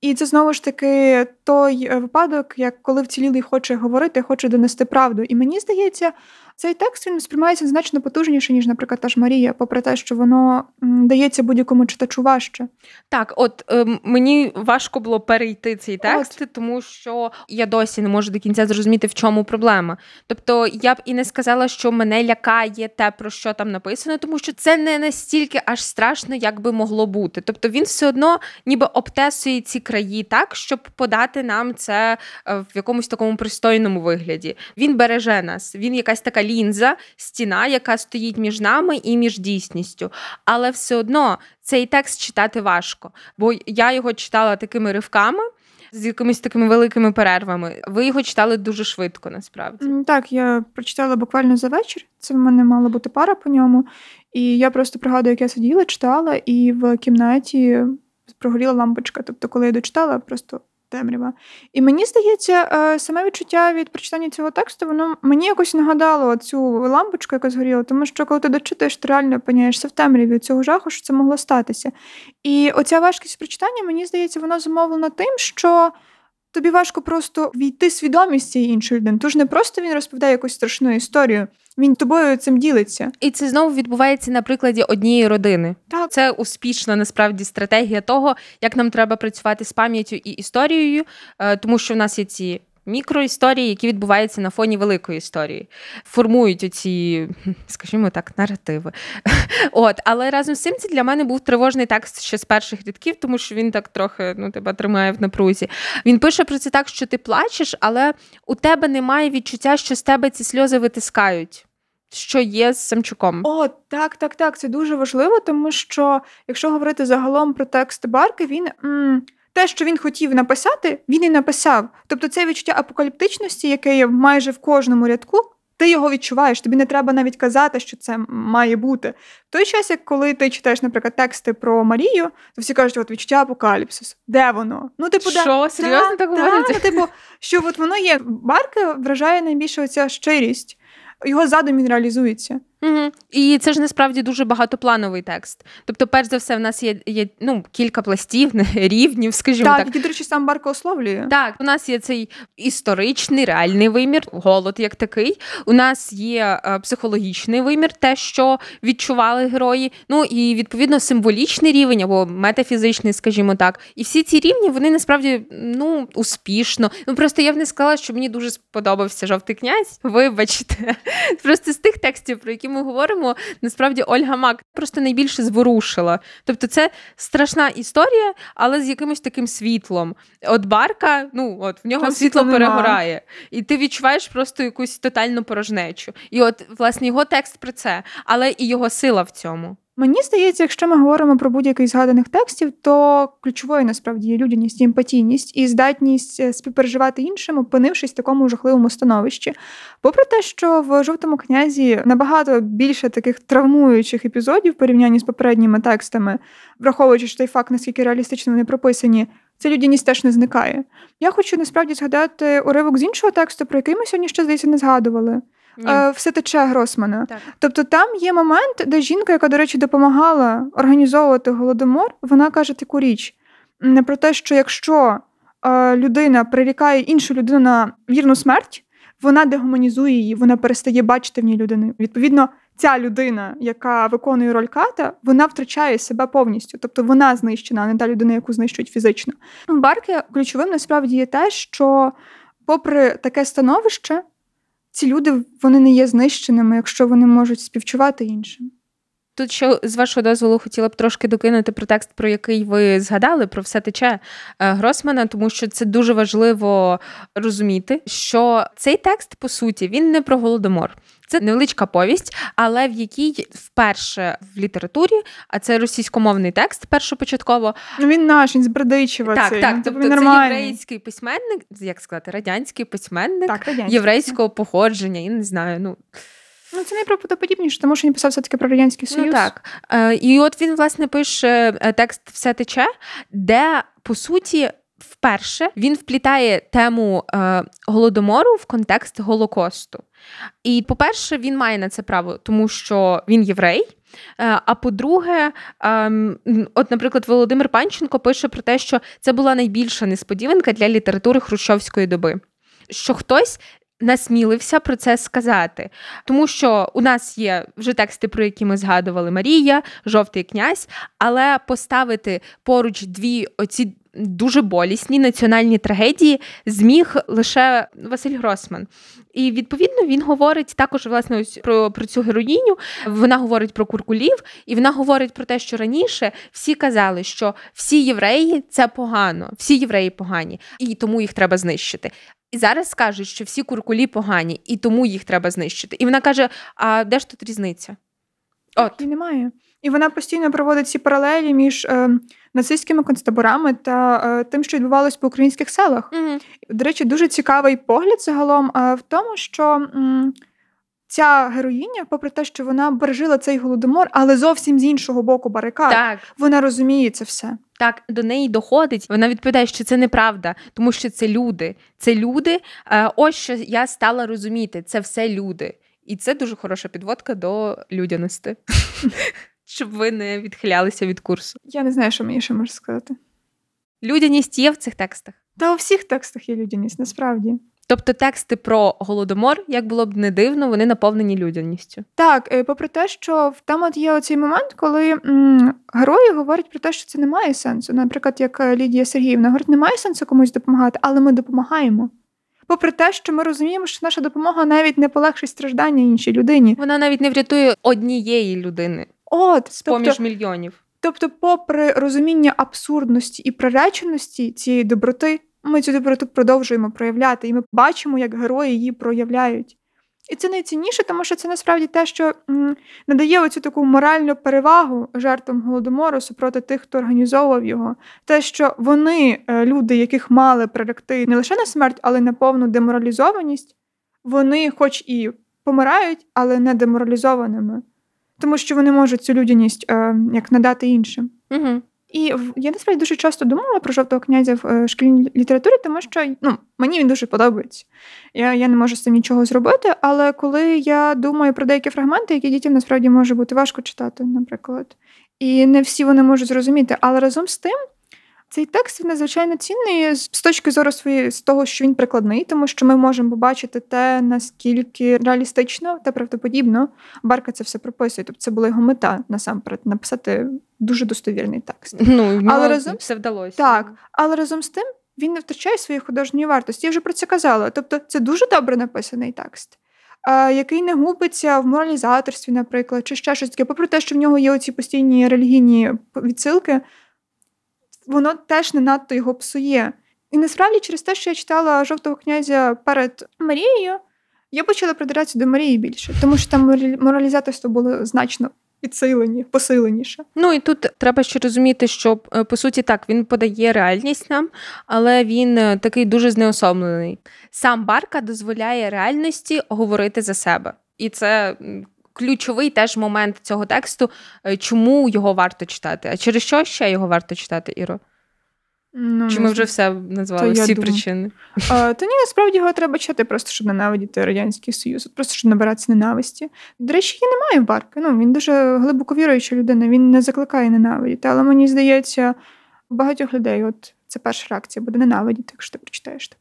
І це знову ж таки той випадок, як коли вцілілий хоче говорити, хоче донести правду. І мені здається, цей текст, він сприймається значно потужніше, ніж, наприклад, та ж «Марія», попри те, що воно дається будь-якому читачу важче. Так, от е, мені важко було перейти цей текст, от. Тому що я досі не можу до кінця зрозуміти, в чому проблема. Тобто я б і не сказала, що мене лякає те, про що там написано, тому що це не настільки аж страшно, як би могло бути. Тобто він все одно ніби обтесує ці краї так, щоб подати нам це в якомусь такому пристойному вигляді. Він береже нас, він якась така лінза, стіна, яка стоїть між нами і між дійсністю. Але все одно цей текст читати важко, бо я його читала такими ривками, з якимись такими великими перервами. Ви його читали дуже швидко, насправді. Так, я прочитала буквально за вечір, це в мене мала бути пара по ньому, і я просто пригадую, як я сиділа, читала, і в кімнаті прогоріла лампочка, тобто коли я дочитала, просто... темрява. І мені здається, саме відчуття від прочитання цього тексту, воно мені якось нагадало цю лампочку, яка згоріла, тому що коли ти дочитаєш, ти реально опиняєшся в темряві від цього жаху, що це могло статися. І оця важкість прочитання, мені здається, вона зумовлена тим, що тобі важко просто війти свідомість цієї іншої людини. Тож не просто він розповідає якусь страшну історію, він тобою цим ділиться. І це знову відбувається на прикладі однієї родини. Так. Це успішна, насправді, стратегія того, як нам треба працювати з пам'яттю і історією, тому що в нас є ці мікроісторії, які відбуваються на фоні великої історії. Формують оці, скажімо так, наративи. От, але разом з цим це для мене був тривожний текст ще з перших рядків, тому що він так трохи, ну, тебе тримає в напрузі. Він пише про це так, що ти плачеш, але у тебе немає відчуття, що з тебе ці сльози витискають. Що є з Самчуком. О, так, так, так, це дуже важливо, тому що, якщо говорити загалом про текст Барки, він... М- Те, що він хотів написати, він і написав. Тобто це відчуття апокаліптичності, яке є майже в кожному рядку, ти його відчуваєш, тобі не треба навіть казати, що це має бути. В той час, як коли ти читаєш, наприклад, тексти про Марію, то всі кажуть, от відчуття апокаліпсису. Де воно? Ну, типу, що? Да, серйозно так говорять? Та, ну, типу, що от воно є. Барка вражає найбільше оця щирість. Його задум, він реалізується. Угу. І це ж насправді дуже багатоплановий текст. Тобто, перш за все, в нас є, є ну, кілька пластів, рівнів, скажімо так. Так, які, до речі, сам Барка ословлює. Так, у нас є цей історичний, реальний вимір, голод як такий. У нас є е, психологічний вимір, те, що відчували герої. Ну, і, відповідно, символічний рівень або метафізичний, скажімо так. І всі ці рівні, вони, насправді, ну, успішно. Ну, просто я б не сказала, що мені дуже сподобався «Жовтий князь». Вибачте. Просто з тих текстів, про які ми говоримо, насправді Ольга Мак просто найбільше зворушила. Тобто це страшна історія, але з якимось таким світлом. От Барка, ну, от в нього там світло перегорає. Нема. І ти відчуваєш просто якусь тотальну порожнечу. І от, власне, його текст про це, але і його сила в цьому. Мені здається, якщо ми говоримо про будь-який з згаданих текстів, то ключовою насправді є людяність і емпатійність, і здатність співпереживати іншим, опинившись в такому жахливому становищі. Попри те, що в «Жовтому князі» набагато більше таких травмуючих епізодів в порівнянні з попередніми текстами, враховуючи що той факт, наскільки реалістично вони прописані, ця людяність теж не зникає. Я хочу насправді згадати уривок з іншого тексту, про який ми сьогодні ще, здається, не згадували. Ні. «Все тече» Гроссмана. Так. Тобто там є момент, де жінка, яка, до речі, допомагала організовувати Голодомор, вона каже таку річ про те, що якщо людина прирікає іншу людину на вірну смерть, вона дегуманізує її, вона перестає бачити в ній людину. Відповідно, ця людина, яка виконує роль ката, вона втрачає себе повністю. Тобто вона знищена, а не та людина, яку знищують фізично. Барки ключовим насправді є те, що попри таке становище, ці люди, вони не є знищеними, якщо вони можуть співчувати іншим. Тут ще, з вашого дозволу, хотіла б трошки докинути про текст, про який ви згадали, про «Все тече» Гроссмана, тому що це дуже важливо розуміти, що цей текст, по суті, він не про Голодомор. Це невеличка повість, але в якій вперше в літературі, а це російськомовний текст першопочатково. Ну він наш, він з Бердичева. Так, цей. так, тобто це єврейський письменник, як сказати, радянський письменник, так, радянський. Єврейського походження, я не знаю, ну... Ну, це найправдоподібніше, тому що він писав все-таки про Радянський Союз. Ну, так. І от він, власне, пише текст «Все тече», де, по суті, вперше він вплітає тему Голодомору в контекст Голокосту. І, по-перше, він має на це право, тому що він єврей. А по-друге, от, наприклад, Володимир Панченко пише про те, що це була найбільша несподіванка для літератури хрущовської доби. Що хтось насмілився про це сказати. Тому що у нас є вже тексти, про які ми згадували, «Марія», «Жовтий князь», але поставити поруч дві оці дуже болісні національні трагедії зміг лише Василь Гроссман. І, відповідно, він говорить також, власне, про, про цю героїню. Вона говорить про куркулів, і вона говорить про те, що раніше всі казали, що всі євреї – це погано, всі євреї погані, і тому їх треба знищити. І зараз кажуть, що всі куркулі погані, і тому їх треба знищити. І вона каже, а де ж тут різниця? От. Так, і немає. І вона постійно проводить ці паралелі між е, нацистськими концтаборами та е, тим, що відбувалось по українських селах. Угу. До речі, дуже цікавий погляд загалом е, в тому, що м, ця героїня, попри те, що вона пережила цей Голодомор, але зовсім з іншого боку барикад, так. Вона розуміє це все. Так, до неї доходить. Вона відповідає, що це неправда, тому що це люди. Це люди. Ось що я стала розуміти. Це все люди. І це дуже хороша підводка до людяності. Щоб ви не відхилялися від курсу. Я не знаю, що мені ще можна сказати. Людяність є в цих текстах? Та у всіх текстах є людяність, насправді. Тобто тексти про Голодомор, як було б не дивно, вони наповнені людяністю. Так, попри те, що там от є оцей момент, коли м, герої говорять про те, що це не має сенсу. Наприклад, як Лідія Сергіївна говорить, не має сенсу комусь допомагати, але ми допомагаємо. Попри те, що ми розуміємо, що наша допомога навіть не полегшить страждання іншій людині. Вона навіть не врятує однієї людини. От, з-поміж тобто... мільйонів. Тобто, попри розуміння абсурдності і приреченості цієї доброти, ми цю доброту продовжуємо проявляти, і ми бачимо, як герої її проявляють. І це найцінніше, тому що це насправді те, що м, надає оцю таку моральну перевагу жертвам Голодомору супроти тих, хто організовував його. Те, що вони, люди, яких мали приректи не лише на смерть, але й на повну деморалізованість, вони хоч і помирають, але не деморалізованими. Тому що вони можуть цю людяність е, як надати іншим. Угу. І я насправді дуже часто думала про «Жовтого князя» в шкільній літературі, тому що ну, мені він дуже подобається. Я, я не можу з цим нічого зробити, але коли я думаю про деякі фрагменти, які дітям насправді може бути важко читати, наприклад, і не всі вони можуть зрозуміти, але разом з тим, цей текст надзвичайно цінний з точки зору своєї, з того, що він прикладний, тому що ми можемо побачити те, наскільки реалістично та правдоподібно Барка це все прописує. Тобто це була його мета, насамперед, написати дуже достовірний текст. Ну, але разом все вдалося. Так, але разом з тим він не втрачає своєї художньої вартості. Я вже про це казала. Тобто це дуже добре написаний текст, який не губиться в моралізаторстві, наприклад, чи ще щось таке. Попри те, що в нього є оці постійні релігійні відсилки, воно теж не надто його псує. І насправді через те, що я читала «Жовтого князя» перед Марією, я почала придиратися до Марії більше, тому що там моралізаторство було значно підсилені, посиленіше. Ну і тут треба ще розуміти, що, по суті, так, він подає реальність нам, але він такий дуже знеособлений. Сам Барка дозволяє реальності говорити за себе. І це ключовий теж момент цього тексту, чому його варто читати. А через що ще його варто читати, Іро? Ну, Чи ми вже все назвали, всі причини? А, то ні, насправді його треба читати просто, щоб ненавидіти Радянський Союз, просто, щоб набиратися ненависті. До речі, її немає в Барки. Ну, він дуже глибоко віруюча людина, він не закликає ненавидіти. Але, мені здається, багатьох людей, от це перша реакція буде ненавидіти, якщо ти прочитаєш таке.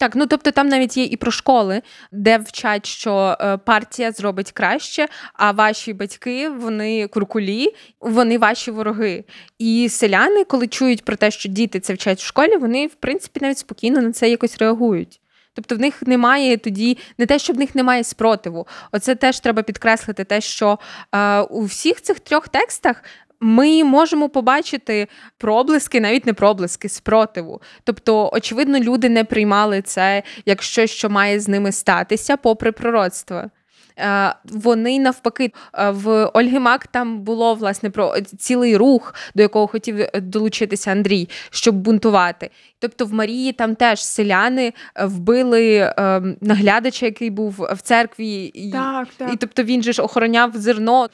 Так, ну тобто там навіть є і про школи, де вчать, що партія зробить краще, а ваші батьки, вони куркулі, вони ваші вороги. І селяни, коли чують про те, що діти це вчать в школі, вони, в принципі, навіть спокійно на це якось реагують. Тобто в них немає тоді, не те, що в них немає спротиву. Оце теж треба підкреслити те, що е, у всіх цих трьох текстах ми можемо побачити проблиски, навіть не проблиски, спротиву. Тобто, очевидно, люди не приймали це як щось, що має з ними статися, попри пророцтва. Вони навпаки, в Ольги Мак там було, власне, про цілий рух, до якого хотів долучитися Андрій, щоб бунтувати. Тобто в Марії там теж селяни вбили наглядача, який був в церкві, так, так. І тобто він же ж охороняв зерно.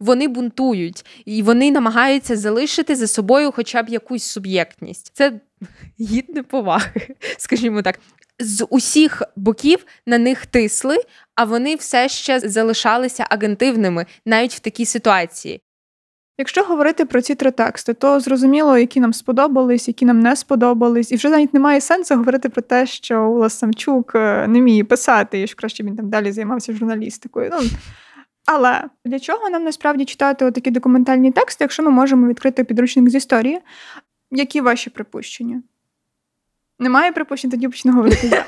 Вони бунтують, і вони намагаються залишити за собою хоча б якусь суб'єктність. Це гідне поваги, скажімо так. З усіх боків на них тисли, а вони все ще залишалися агентивними, навіть в такій ситуації. Якщо говорити про ці три тексти, то зрозуміло, які нам сподобались, які нам не сподобались. І вже навіть немає сенсу говорити про те, що Улас Самчук не вміє писати, і що краще він там далі займався журналістикою. Ну, але для чого нам насправді читати отакі документальні тексти, якщо ми можемо відкрити підручник з історії? Які ваші припущення? Немає припущень, тоді почну говорити я.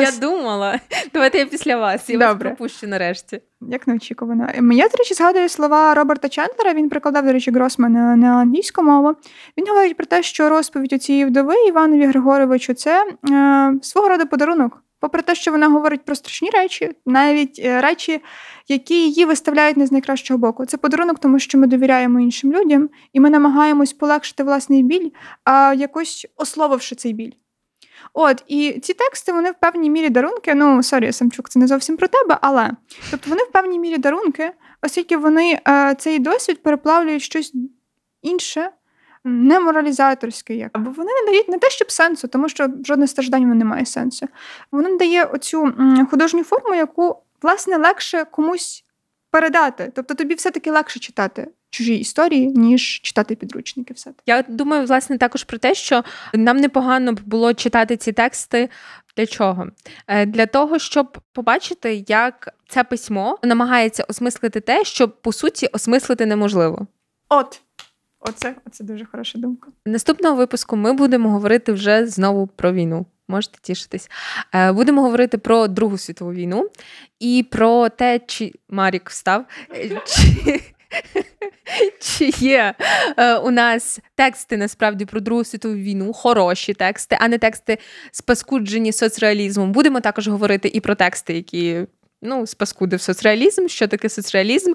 Я думала. Давайте я після вас. Я вас пропущу нарешті. Як неочікувано. Я, до речі, згадую слова Роберта Чендлера. Він перекладав, до речі, Гроссмана на англійську мову. Він говорить про те, що розповідь у цієї вдови Іванові Григоровичу – це е, свого роду подарунок. Попри те, що вона говорить про страшні речі, навіть речі, які її виставляють не з найкращого боку. Це подарунок, тому що ми довіряємо іншим людям, і ми намагаємось полегшити власний біль, а якось ословивши цей біль. От, і ці тексти, вони в певній мірі дарунки, ну, сорі, Самчук, це не зовсім про тебе, але, тобто вони в певній мірі дарунки, оскільки вони е, цей досвід переплавлюють щось інше, не моралізаторське як. Бо вони не дають не те, щоб сенсу, тому що жодне страждання не має сенсу. Воно дає оцю художню форму, яку, власне, легше комусь передати. Тобто тобі все-таки легше читати чужі історії, ніж читати підручники. Все. Я думаю, власне, також про те, що нам непогано б було читати ці тексти. Для чого? Для того, щоб побачити, як це письмо намагається осмислити те, що, по суті, осмислити неможливо. От. Оце, оце дуже хороша думка. Наступного випуску ми будемо говорити вже знову про війну. Можете тішитись. Будемо говорити про Другу світову війну і про те, чи... Марік встав. Чи... Чи є у нас тексти, насправді, про Другу світову війну, хороші тексти, а не тексти спаскуджені соцреалізмом. Будемо також говорити і про тексти, які... Ну, спаскудив соцреалізм, що таке соцреалізм.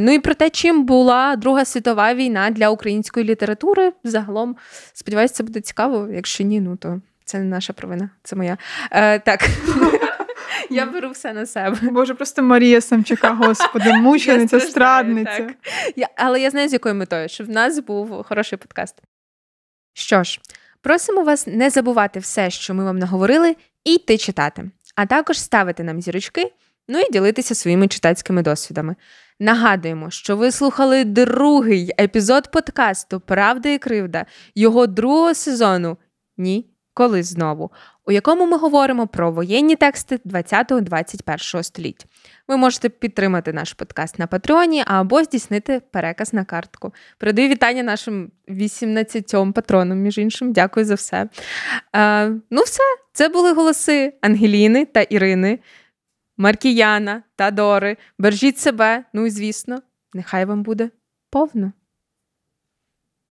Ну і про те, чим була Друга світова війна для української літератури. Загалом, сподіваюся, це буде цікаво. Якщо ні, ну то це не наша провина, це моя. Е, так, Я беру все на себе. Боже, просто Марія Самчука, господи, мучениця, страдниця. Я, але я знаю, з якою метою, щоб в нас був хороший подкаст. Що ж, просимо вас не забувати все, що ми вам наговорили, і йти читати. А також ставити нам зірочки, ну і ділитися своїми читацькими досвідами. Нагадуємо, що ви слухали другий епізод подкасту «Правда і кривда» його другого сезону «Ні, коли знову», у якому ми говоримо про воєнні тексти двадцятого-двадцять першого століття. Ви можете підтримати наш подкаст на Патреоні або здійснити переказ на картку. Передаю вітання нашим вісімнадцятьом патронам, між іншим. Дякую за все. А, ну все, це були голоси Ангеліни та Ірини, Маркіяна та Дори. Бережіть себе, ну і звісно, нехай вам буде повно.